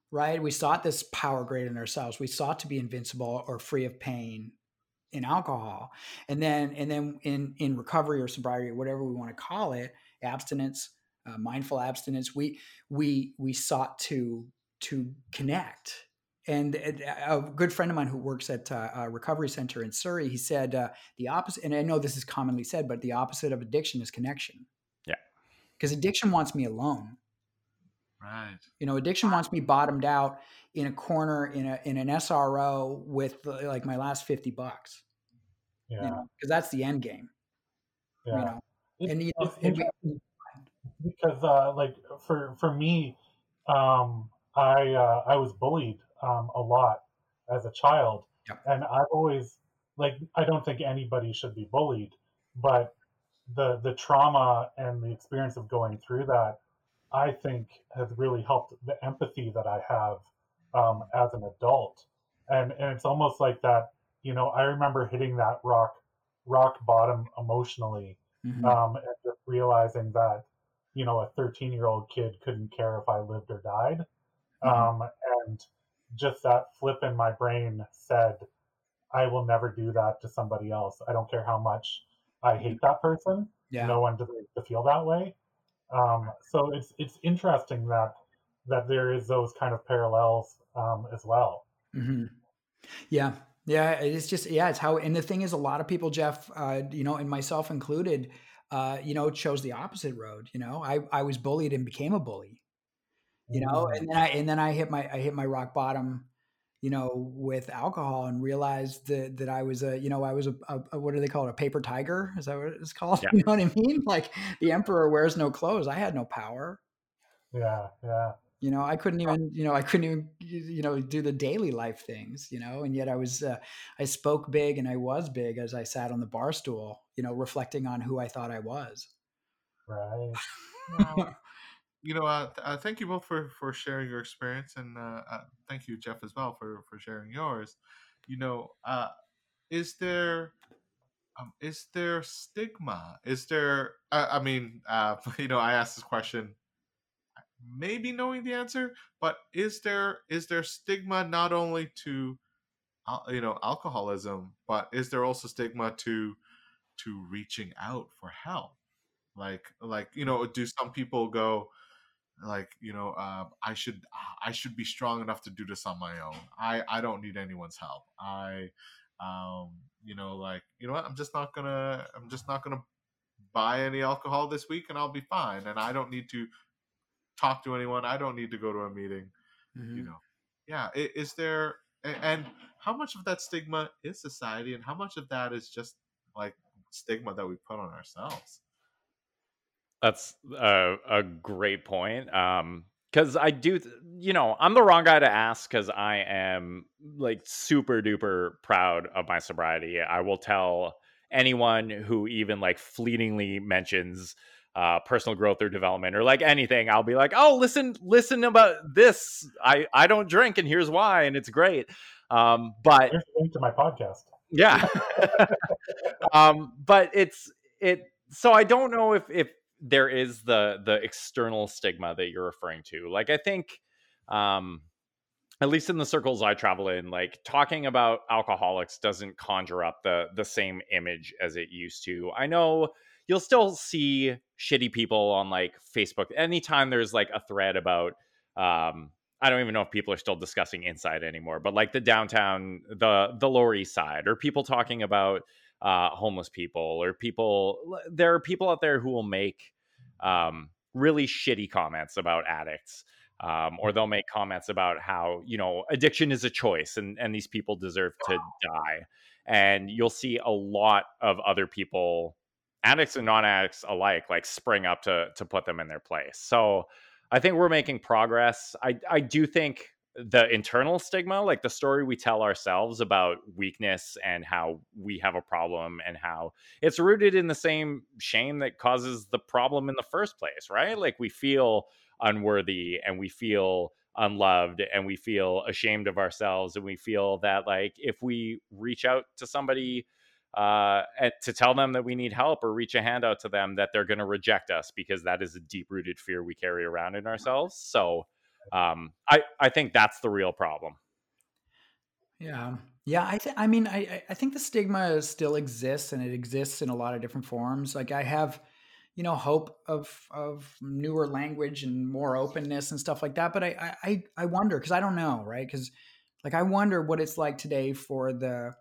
Right? We sought this power greater than ourselves. We sought to be invincible or free of pain in alcohol. And then, and then in, in recovery or sobriety, whatever we want to call it, abstinence, uh, mindful abstinence, we, we, we sought to, to connect. And a good friend of mine who works at a recovery center in Surrey, he said, uh, the opposite, and I know this is commonly said, but the opposite of addiction is connection. Yeah. Because addiction wants me alone. Right. You know, addiction wants me bottomed out in a corner in a in an S R O with like my last fifty bucks. Yeah. You know, because that's the end game. Yeah. You know? It's, and, you know, it's we, because uh, like for for me, um, I uh, I was bullied um, a lot as a child, yeah. And I've always like I don't think anybody should be bullied, but the the trauma and the experience of going through that, I think, has really helped the empathy that I have um, as an adult. And and it's almost like that, you know, I remember hitting that rock rock bottom emotionally, mm-hmm. um, and just realizing that, you know, a thirteen-year-old kid couldn't care if I lived or died. Mm-hmm. Um, and just that flip in my brain said, I will never do that to somebody else. I don't care how much I hate that person. Yeah. No one deserves to feel that way. Um, so it's it's interesting that that there is those kind of parallels um, as well. Mm-hmm. Yeah, yeah. It's just yeah. It's how, and the thing is, a lot of people, Jeff, uh, you know, and myself included, uh, you know, chose the opposite road. You know, I I was bullied and became a bully. You know, mm-hmm. and then I and then I hit my I hit my rock bottom, you know, with alcohol, and realized that, that I was a, you know, I was a, a, what do they call it? A paper tiger? Is that what it's called? Yeah. You know what I mean? Like the emperor wears no clothes. I had no power. Yeah. Yeah. You know, I couldn't even, you know, I couldn't even, you know, do the daily life things, you know, and yet I was, uh, I spoke big and I was big as I sat on the bar stool, you know, reflecting on who I thought I was. Right. Well, you know, uh, th- uh, thank you both for, for sharing your experience. And uh, uh, thank you, Jeff, as well, for, for sharing yours. You know, uh, is there... Um, is there stigma? Is there, uh, I mean, uh, you know, I asked this question, maybe knowing the answer, but is there, is there stigma not only to, uh, you know, alcoholism, but is there also stigma to, to reaching out for help? Like, like, you know, do some people go like, you know, uh, I should, I should be strong enough to do this on my own. I, I don't need anyone's help. I, um, you know, like, you know what, I'm just not gonna, I'm just not gonna buy any alcohol this week and I'll be fine. And I don't need to talk to anyone. I don't need to go to a meeting, mm-hmm. you know? Yeah. Is there, and how much of that stigma is society and how much of that is just like stigma that we put on ourselves? That's a, a great point. Um, Because I do, you know, I'm the wrong guy to ask because I am like super duper proud of my sobriety. I will tell anyone who even like fleetingly mentions uh, personal growth or development or like anything. I'll be like, oh, listen, listen about this. I, I don't drink and here's why. And it's great. Um, but here's the link to my podcast. Yeah. um, but it's it. So I don't know if if. there is the the external stigma that you're referring to. Like, I think, um, at least in the circles I travel in, like talking about alcoholics doesn't conjure up the the same image as it used to. I know you'll still see shitty people on like Facebook. Anytime there's like a thread about, um, I don't even know if people are still discussing Inside anymore, but like the downtown, the, the Lower East Side, or people talking about uh, homeless people or people, there are people out there who will make, um, really shitty comments about addicts. Um, or they'll make comments about how, you know, addiction is a choice and, and these people deserve to die. And you'll see a lot of other people, addicts and non-addicts alike, like spring up to, to put them in their place. So I think we're making progress. I, I do think the internal stigma, like the story we tell ourselves about weakness and how we have a problem and how it's rooted in the same shame that causes the problem in the first place, right? Like we feel unworthy and we feel unloved and we feel ashamed of ourselves. And we feel that like if we reach out to somebody uh, to tell them that we need help or reach a hand out to them, that they're going to reject us because that is a deep rooted fear we carry around in ourselves. So Um, I, I think that's the real problem. Yeah. Yeah. I th- I mean, I, I think the stigma still exists and it exists in a lot of different forms. Like I have, you know, hope of, of newer language and more openness and stuff like that. But I, I, I wonder, cause I don't know. Right. Cause like, I wonder what it's like today for the,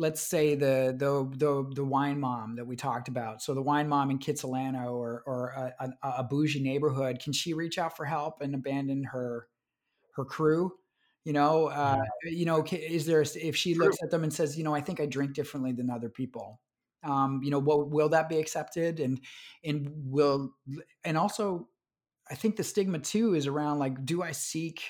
let's say the, the, the, the wine mom that we talked about. So the wine mom in Kitsilano or, or a, a, a bougie neighborhood, can she reach out for help and abandon her, her crew? You know, uh, you know, is there, if she looks at them and says, you know, I think I drink differently than other people. Um, you know, what, will that be accepted? And, and will, and also I think the stigma too is around like, do I seek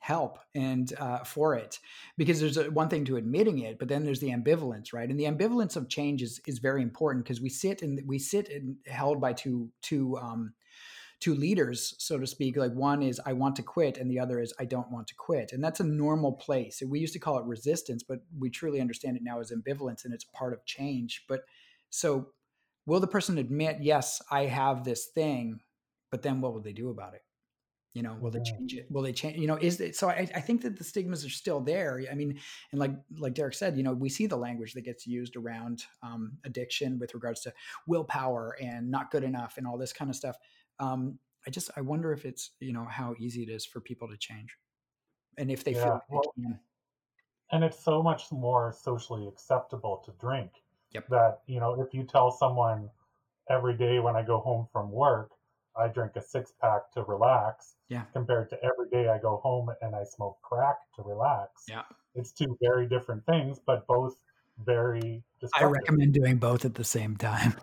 help and uh, for it, because there's a, one thing to admitting it, but then there's the ambivalence, right? And the ambivalence of change is, is very important because we sit and we sit and held by two two um, two leaders, so to speak. Like one is I want to quit, and the other is I don't want to quit, and that's a normal place. We used to call it resistance, but we truly understand it now as ambivalence, and it's part of change. But so, will the person admit, yes, I have this thing, but then what will they do about it? You know, will they change it? Will they change, you know, is it, so I, I think that the stigmas are still there. I mean, and like, like Derek said, you know, we see the language that gets used around um, addiction with regards to willpower and not good enough and all this kind of stuff. Um, I just, I wonder if it's, you know, how easy it is for people to change and if they yeah, feel like well, they can. And it's so much more socially acceptable to drink yep. that, you know, if you tell someone every day when I go home from work, I drink a six pack to relax yeah. compared to every day I go home and I smoke crack to relax. Yeah. It's two very different things, but both very disgusting. I recommend doing both at the same time.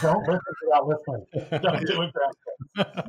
Don't listen without listening. Don't do it practice.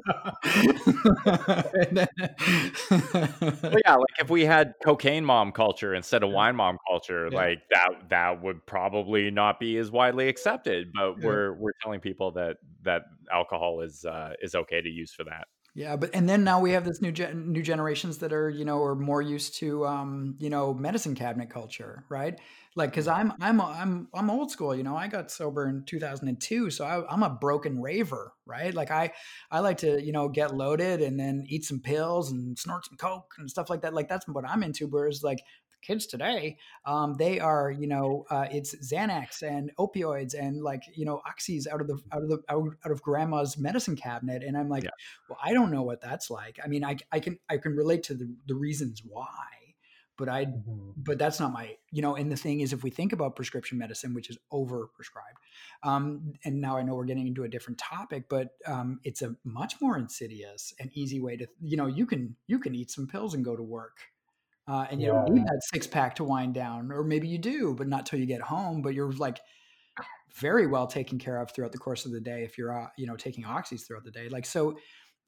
Yeah, like if we had cocaine mom culture instead of wine mom culture, yeah. like that that would probably not be as widely accepted. But yeah. we're we're telling people that that alcohol is uh, is okay to use for that. Yeah, but and then now we have this new gen- new generations that are, you know, are more used to um, you know, medicine cabinet culture, right? Like, because I'm I'm I'm I'm old school, you know. I got sober in two thousand two, so I, I'm a broken raver, right? Like I I like to, you know, get loaded and then eat some pills and snort some coke and stuff like that. Like that's what I'm into. Whereas like the kids today, um, they are, you know, uh, it's Xanax and opioids and like, you know, oxys out of the out of the out of grandma's medicine cabinet. And I'm like, yeah. well, I don't know what that's like. I mean, I I can I can relate to the, the reasons why. But I, mm-hmm. but that's not my, you know, and the thing is, if we think about prescription medicine, which is overprescribed, um, and now I know we're getting into a different topic, but um, it's a much more insidious and easy way to, you know, you can, you can eat some pills and go to work uh, and you yeah. don't need that six pack to wind down, or maybe you do, but not till you get home, but you're like very well taken care of throughout the course of the day. If you're, uh, you know, taking oxys throughout the day, like, so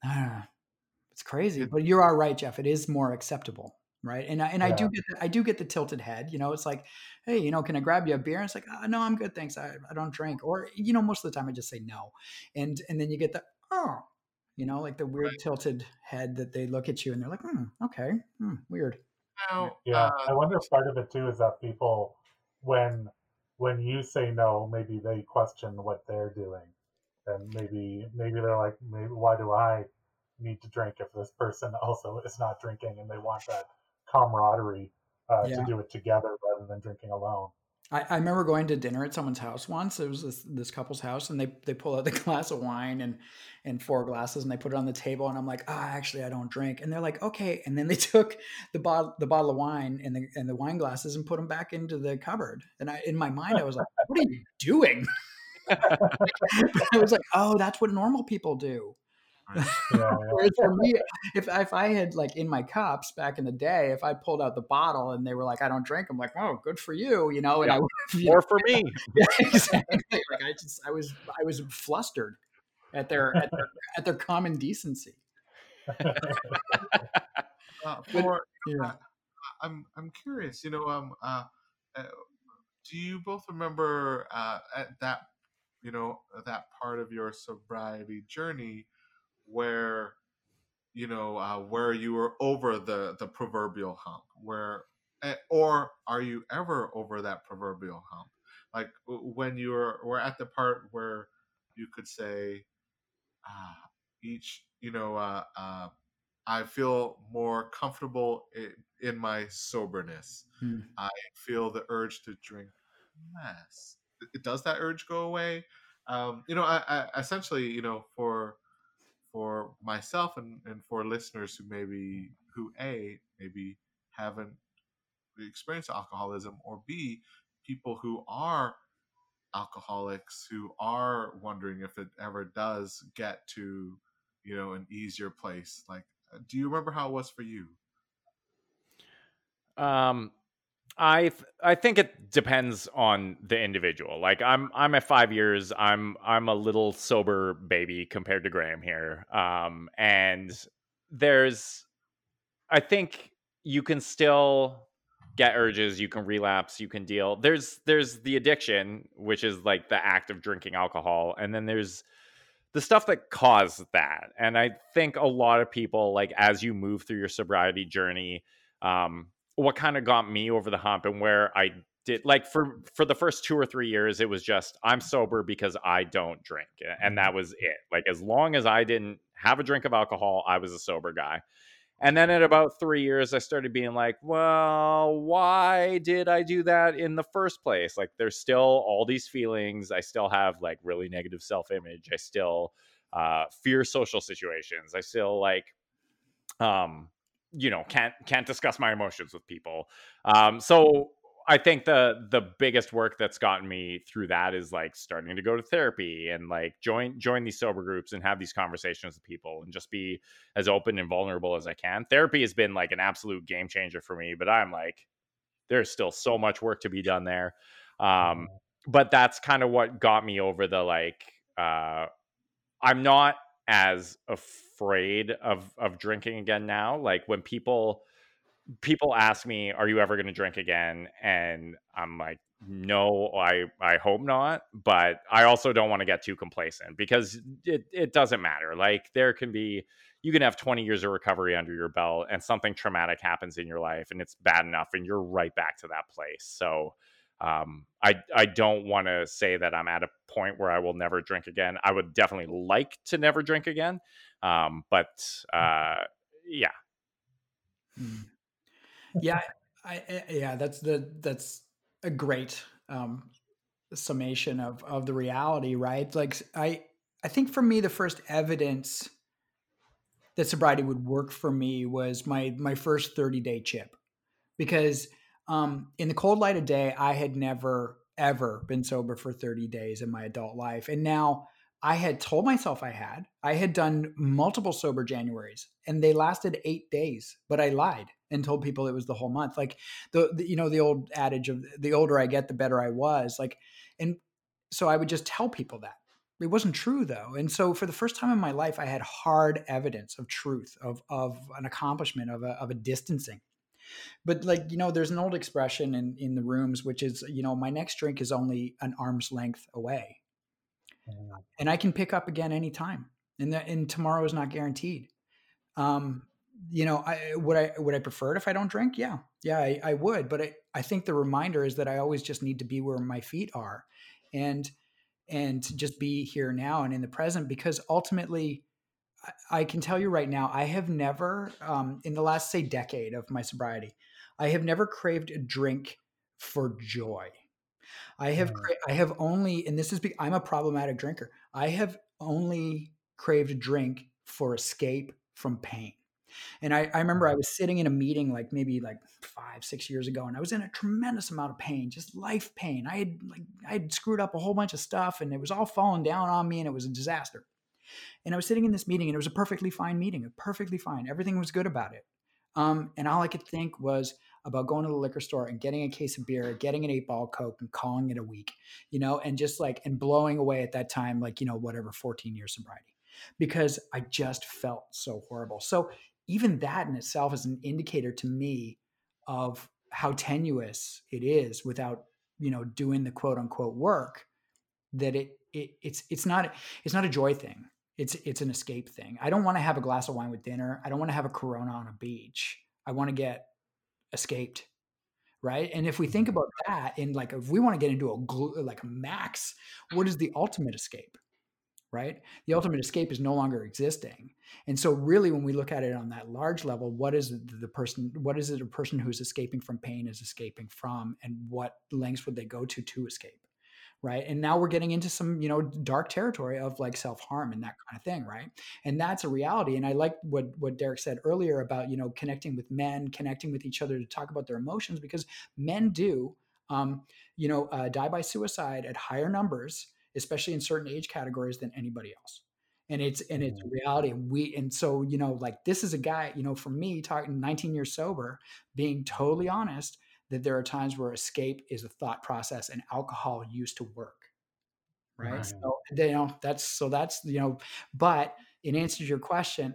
uh, it's crazy, but you are right, Jeff, it is more acceptable. Right. And I, and yeah. I do get, the, I do get the tilted head, you know, it's like, hey, you know, can I grab you a beer? And it's like, oh, no, I'm good. Thanks. I, I don't drink. Or, you know, most of the time I just say no. And, and then you get the, oh, you know, like the weird right. tilted head that they look at you and they're like, hmm, okay. Hmm, weird. Now, yeah. Uh, I wonder if part of it too is that people, when, when you say no, maybe they question what they're doing, and maybe, maybe they're like, maybe why do I need to drink if this person also is not drinking, and they want that camaraderie uh, yeah. to do it together rather than drinking alone. I, I remember going to dinner at someone's house once. It was this, this couple's house, and they they pull out the glass of wine and and four glasses, and they put it on the table. And I'm like, ah, oh, actually, I don't drink. And they're like, okay. And then they took the bottle the bottle of wine and the and the wine glasses and put them back into the cupboard. And I, in my mind, I was like, what are you doing? I was like, oh, that's what normal people do. Yeah. Whereas for me, if if I had like in my cups back in the day, if I pulled out the bottle and they were like, "I don't drink," I'm like, "Oh, good for you," you know. And yeah. I would, or know, for me, yeah, exactly. Like I just, I was, I was flustered at their at their, at their common decency. uh, for yeah. uh, I'm I'm curious, you know, um, uh, uh, do you both remember uh, at that, you know, that part of your sobriety journey? Where, you know, uh, where you were over the, the proverbial hump, where, or are you ever over that proverbial hump? Like when you were, were at the part where you could say, uh, each, you know, uh, uh, I feel more comfortable in, in my soberness. Hmm. I feel the urge to drink less. Does that urge go away? Um, you know, I, I essentially, you know, for, for myself and, and for listeners who maybe, who A, maybe haven't experienced alcoholism, or B, people who are alcoholics who are wondering if it ever does get to, you know, an easier place. Like, do you remember how it was for you? Um, I I think it depends on the individual. Like I'm I'm at five years. I'm I'm a little sober baby compared to Graham here. Um, and there's, I think you can still get urges. You can relapse. You can deal. There's there's the addiction, which is like the act of drinking alcohol, and then there's the stuff that caused that. And I think a lot of people, like as you move through your sobriety journey, um. what kind of got me over the hump and where I did, like for, for the first two or three years, it was just, I'm sober because I don't drink. And that was it. Like, as long as I didn't have a drink of alcohol, I was a sober guy. And then at about three years, I started being like, well, why did I do that in the first place? Like, there's still all these feelings. I still have like really negative self-image. I still, uh, fear social situations. I still like, um, you know, can't, can't discuss my emotions with people. Um, so I think the, the biggest work that's gotten me through that is like starting to go to therapy and like join, join these sober groups and have these conversations with people and just be as open and vulnerable as I can. Therapy has been like an absolute game changer for me, but I'm like, There's still so much work to be done there. Um, but that's kind of what got me over the, like, uh, I'm not as afraid of, of drinking again now. Like, when people, people ask me, are you ever going to drink again? And I'm like, no, I, I hope not. But I also don't want to get too complacent, because it, it doesn't matter. Like, there can be, you can have twenty years of recovery under your belt, and something traumatic happens in your life, and it's bad enough, and you're right back to that place. So, um, I, I don't want to say that I'm at a point where I will never drink again. I would definitely like to never drink again. Um, but, uh, yeah. Yeah. I, I, yeah, that's the, that's a great, um, summation of, of the reality, right? Like, I, I think for me, the first evidence that sobriety would work for me was my, my first thirty day chip, because Um, in the cold light of day, I had never, ever been sober for thirty days in my adult life. And now I had told myself I had. I had done multiple sober Januaries, and they lasted eight days, but I lied and told people it was the whole month. Like, the, the you know, the old adage of the older I get, the better I was. Like, and so I would just tell people that. It wasn't true, though. And so for the first time in my life, I had hard evidence of truth, of, of an accomplishment, of a, of a distancing. But, like, you know, there's an old expression in, in the rooms, which is, you know, my next drink is only an arm's length away, mm. and I can pick up again anytime. And the, and tomorrow is not guaranteed. Um, you know, I, would I, would I prefer it if I don't drink? Yeah. Yeah, I, I would. But I, I think the reminder is that I always just need to be where my feet are, and, and just be here now and in the present, because ultimately, I can tell you right now, I have never, um, in the last, say, decade of my sobriety, I have never craved a drink for joy. I have, cra- I have only, and this is, be- I'm a problematic drinker. I have only craved a drink for escape from pain. And I, I remember I was sitting in a meeting, like maybe like five, six years ago, and I was in a tremendous amount of pain, just life pain. I had like, I had screwed up a whole bunch of stuff, and it was all falling down on me, and it was a disaster. And I was sitting in this meeting, and it was a perfectly fine meeting, perfectly fine. Everything was good about it. Um, and all I could think was about going to the liquor store and getting a case of beer, getting an eight ball Coke, and calling it a week, you know, and just like, and blowing away at that time, like, you know, whatever, fourteen years sobriety, because I just felt so horrible. So even that in itself is an indicator to me of how tenuous it is without, you know, doing the quote unquote work, that it, it it's, it's not, it's not a joy thing. It's it's an escape thing. I don't want to have a glass of wine with dinner. I don't want to have a Corona on a beach. I want to get escaped, right? And if we think about that, and like, if we want to get into a glu- like a max, what is the ultimate escape, right? The ultimate escape is no longer existing. And so really, when we look at it on that large level, what is the person, what is it a person who's escaping from pain is escaping from, and what lengths would they go to to escape? Right. And now we're getting into some, you know, dark territory of like self-harm and that kind of thing. Right. And that's a reality. And I like what, what Derek said earlier about, you know, connecting with men, connecting with each other to talk about their emotions, because men do, um, you know, uh, die by suicide at higher numbers, especially in certain age categories, than anybody else. And it's, and it's a reality. And we, and so, you know, like, this is a guy, you know, for me, talking nineteen years sober, being totally honest, that there are times where escape is a thought process, and alcohol used to work. Right. right. So, you know, that's, so that's, you know, but in answer to your question,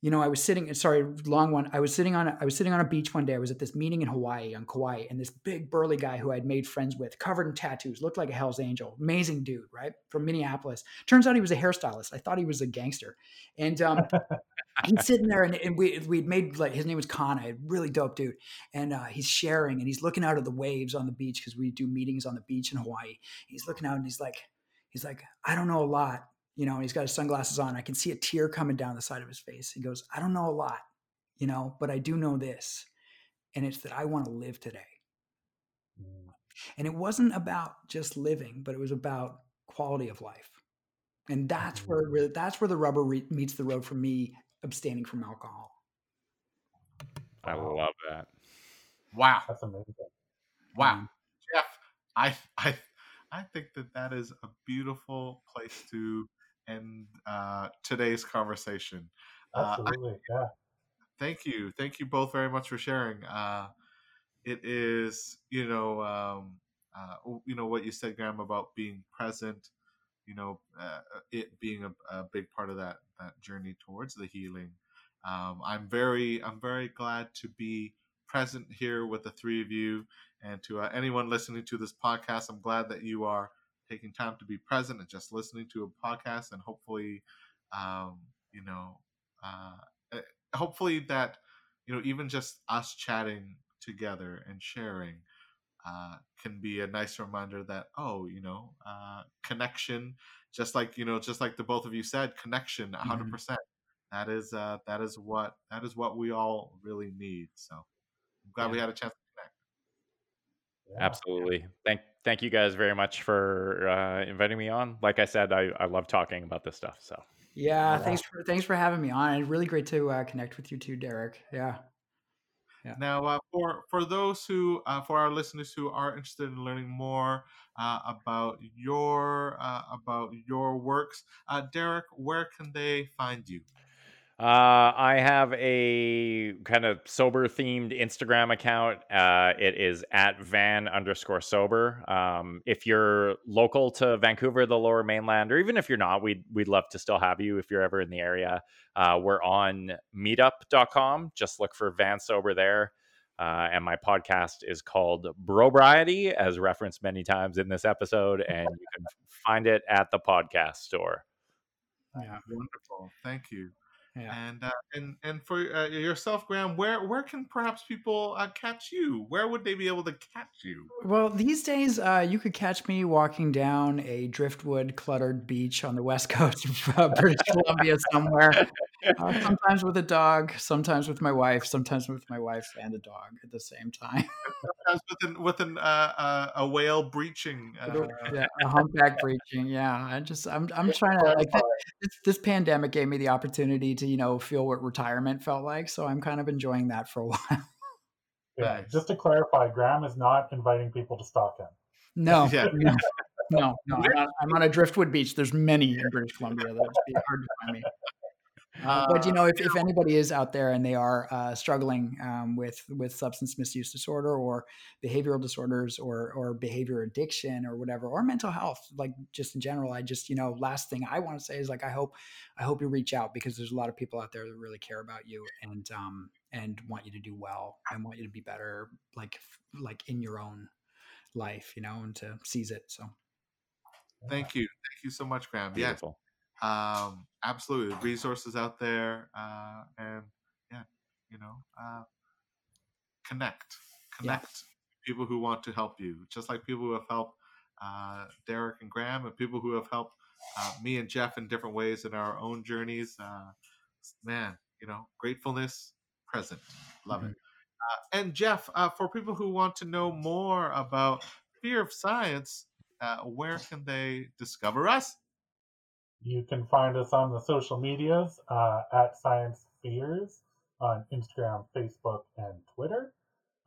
you know, I was sitting, sorry, long one. I was sitting on, a, I was sitting on a beach one day. I was at this meeting in Hawaii, on Kauai, and this big burly guy who I'd made friends with, covered in tattoos, looked like a Hell's Angel, amazing dude, right? From Minneapolis. Turns out he was a hairstylist. I thought he was a gangster. And, um, he's sitting there, and, and we, we'd made, like, his name was Kana, a really dope dude. And uh, he's sharing, and he's looking out at the waves on the beach, because we do meetings on the beach in Hawaii. He's looking out, and he's like, he's like, I don't know a lot, you know, and he's got his sunglasses on. I can see a tear coming down the side of his face. He goes, I don't know a lot, you know, but I do know this. And it's that I want to live today. Mm. And it wasn't about just living, but it was about quality of life. And that's mm. where it really, that's where the rubber re- meets the road for me, abstaining from alcohol. I love that. Wow. That's amazing. Wow. Um, Jeff, I, I, I think that that is a beautiful place to end uh, today's conversation. Absolutely. Uh, I, yeah. Thank you. Thank you both very much for sharing. Uh, It is, you know, um, uh, you know what you said, Graham, about being present. You know, uh, it being a, a big part of that that journey towards the healing. Um, I'm very, I'm very glad to be present here with the three of you, and to uh, anyone listening to this podcast. I'm glad that you are taking time to be present and just listening to a podcast, and hopefully, um, you know, uh, hopefully that, you know, even just us chatting together and sharing uh, can be a nice reminder that, oh, you know, uh, connection, just like, you know, just like the both of you said, connection, a hundred percent. That is, uh, that is what, that is what we all really need. So I'm glad yeah. we had a chance to connect. Yeah. Absolutely. Thank, thank you guys very much for, uh, inviting me on. Like I said, I, I love talking about this stuff. So yeah, yeah. Thanks for, thanks for having me on. It's really great to uh, connect with you too, Derek. Yeah. Yeah. Now, uh, for for those who, uh, for our listeners who are interested in learning more uh, about your uh, about your works, uh, Derek, where can they find you? Uh, I have a kind of sober themed Instagram account. Uh, it is at van underscore sober. Um, if you're local to Vancouver, the Lower Mainland, or even if you're not, we'd, we'd love to still have you if you're ever in the area. Uh, we're on meetup dot com. Just look for Van Sober there. Uh, and my podcast is called Brobriety, as referenced many times in this episode. And you can find it at the podcast store. Yeah, wonderful. Thank you. Yeah. And uh, and and for uh, yourself, Graham, where where can perhaps people uh, catch you? Where would they be able to catch you? Well, these days, uh, you could catch me walking down a driftwood cluttered beach on the west coast of uh, British Columbia somewhere. Uh, sometimes with a dog, sometimes with my wife, sometimes with my wife and a dog at the same time. Sometimes with an with an uh, uh, a whale breaching, uh... yeah, a humpback breaching. Yeah, I just I'm I'm trying to like this, this pandemic gave me the opportunity to. You know, feel what retirement felt like. So I'm kind of enjoying that for a while. Yeah. Just to clarify, Graham is not inviting people to stalk him. No, yeah. no, no, no. I'm, not, I'm on a driftwood beach. There's many in British Columbia. That would be hard to find me. Uh, but you know, if, if anybody is out there and they are uh, struggling um, with with substance misuse disorder or behavioral disorders or or behavior addiction or whatever or mental health, like just in general, I just you know, last thing I want to say is like I hope I hope you reach out because there's a lot of people out there that really care about you and um and want you to do well and want you to be better like like in your own life, you know, and to seize it. So, thank you, thank you so much, Graham. Beautiful. Yeah. Um, absolutely. Resources out there. Uh, and yeah, you know, uh, connect, connect yeah. people who want to help you, just like people who have helped, uh, Derek and Graham and people who have helped, uh, me and Jeff in different ways in our own journeys. Uh, man, you know, gratefulness present. Love mm-hmm. it. Uh, and Jeff, uh, for people who want to know more about Fear of Science, uh, where can they discover us? You can find us on the social medias uh, at Science Fears on Instagram, Facebook, and Twitter.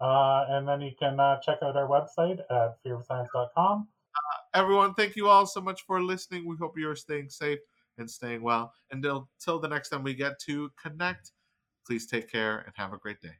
Uh, and then you can uh, check out our website at fear of science dot com. Uh, everyone, thank you all so much for listening. We hope you're staying safe and staying well. And until, until the next time we get to connect, please take care and have a great day.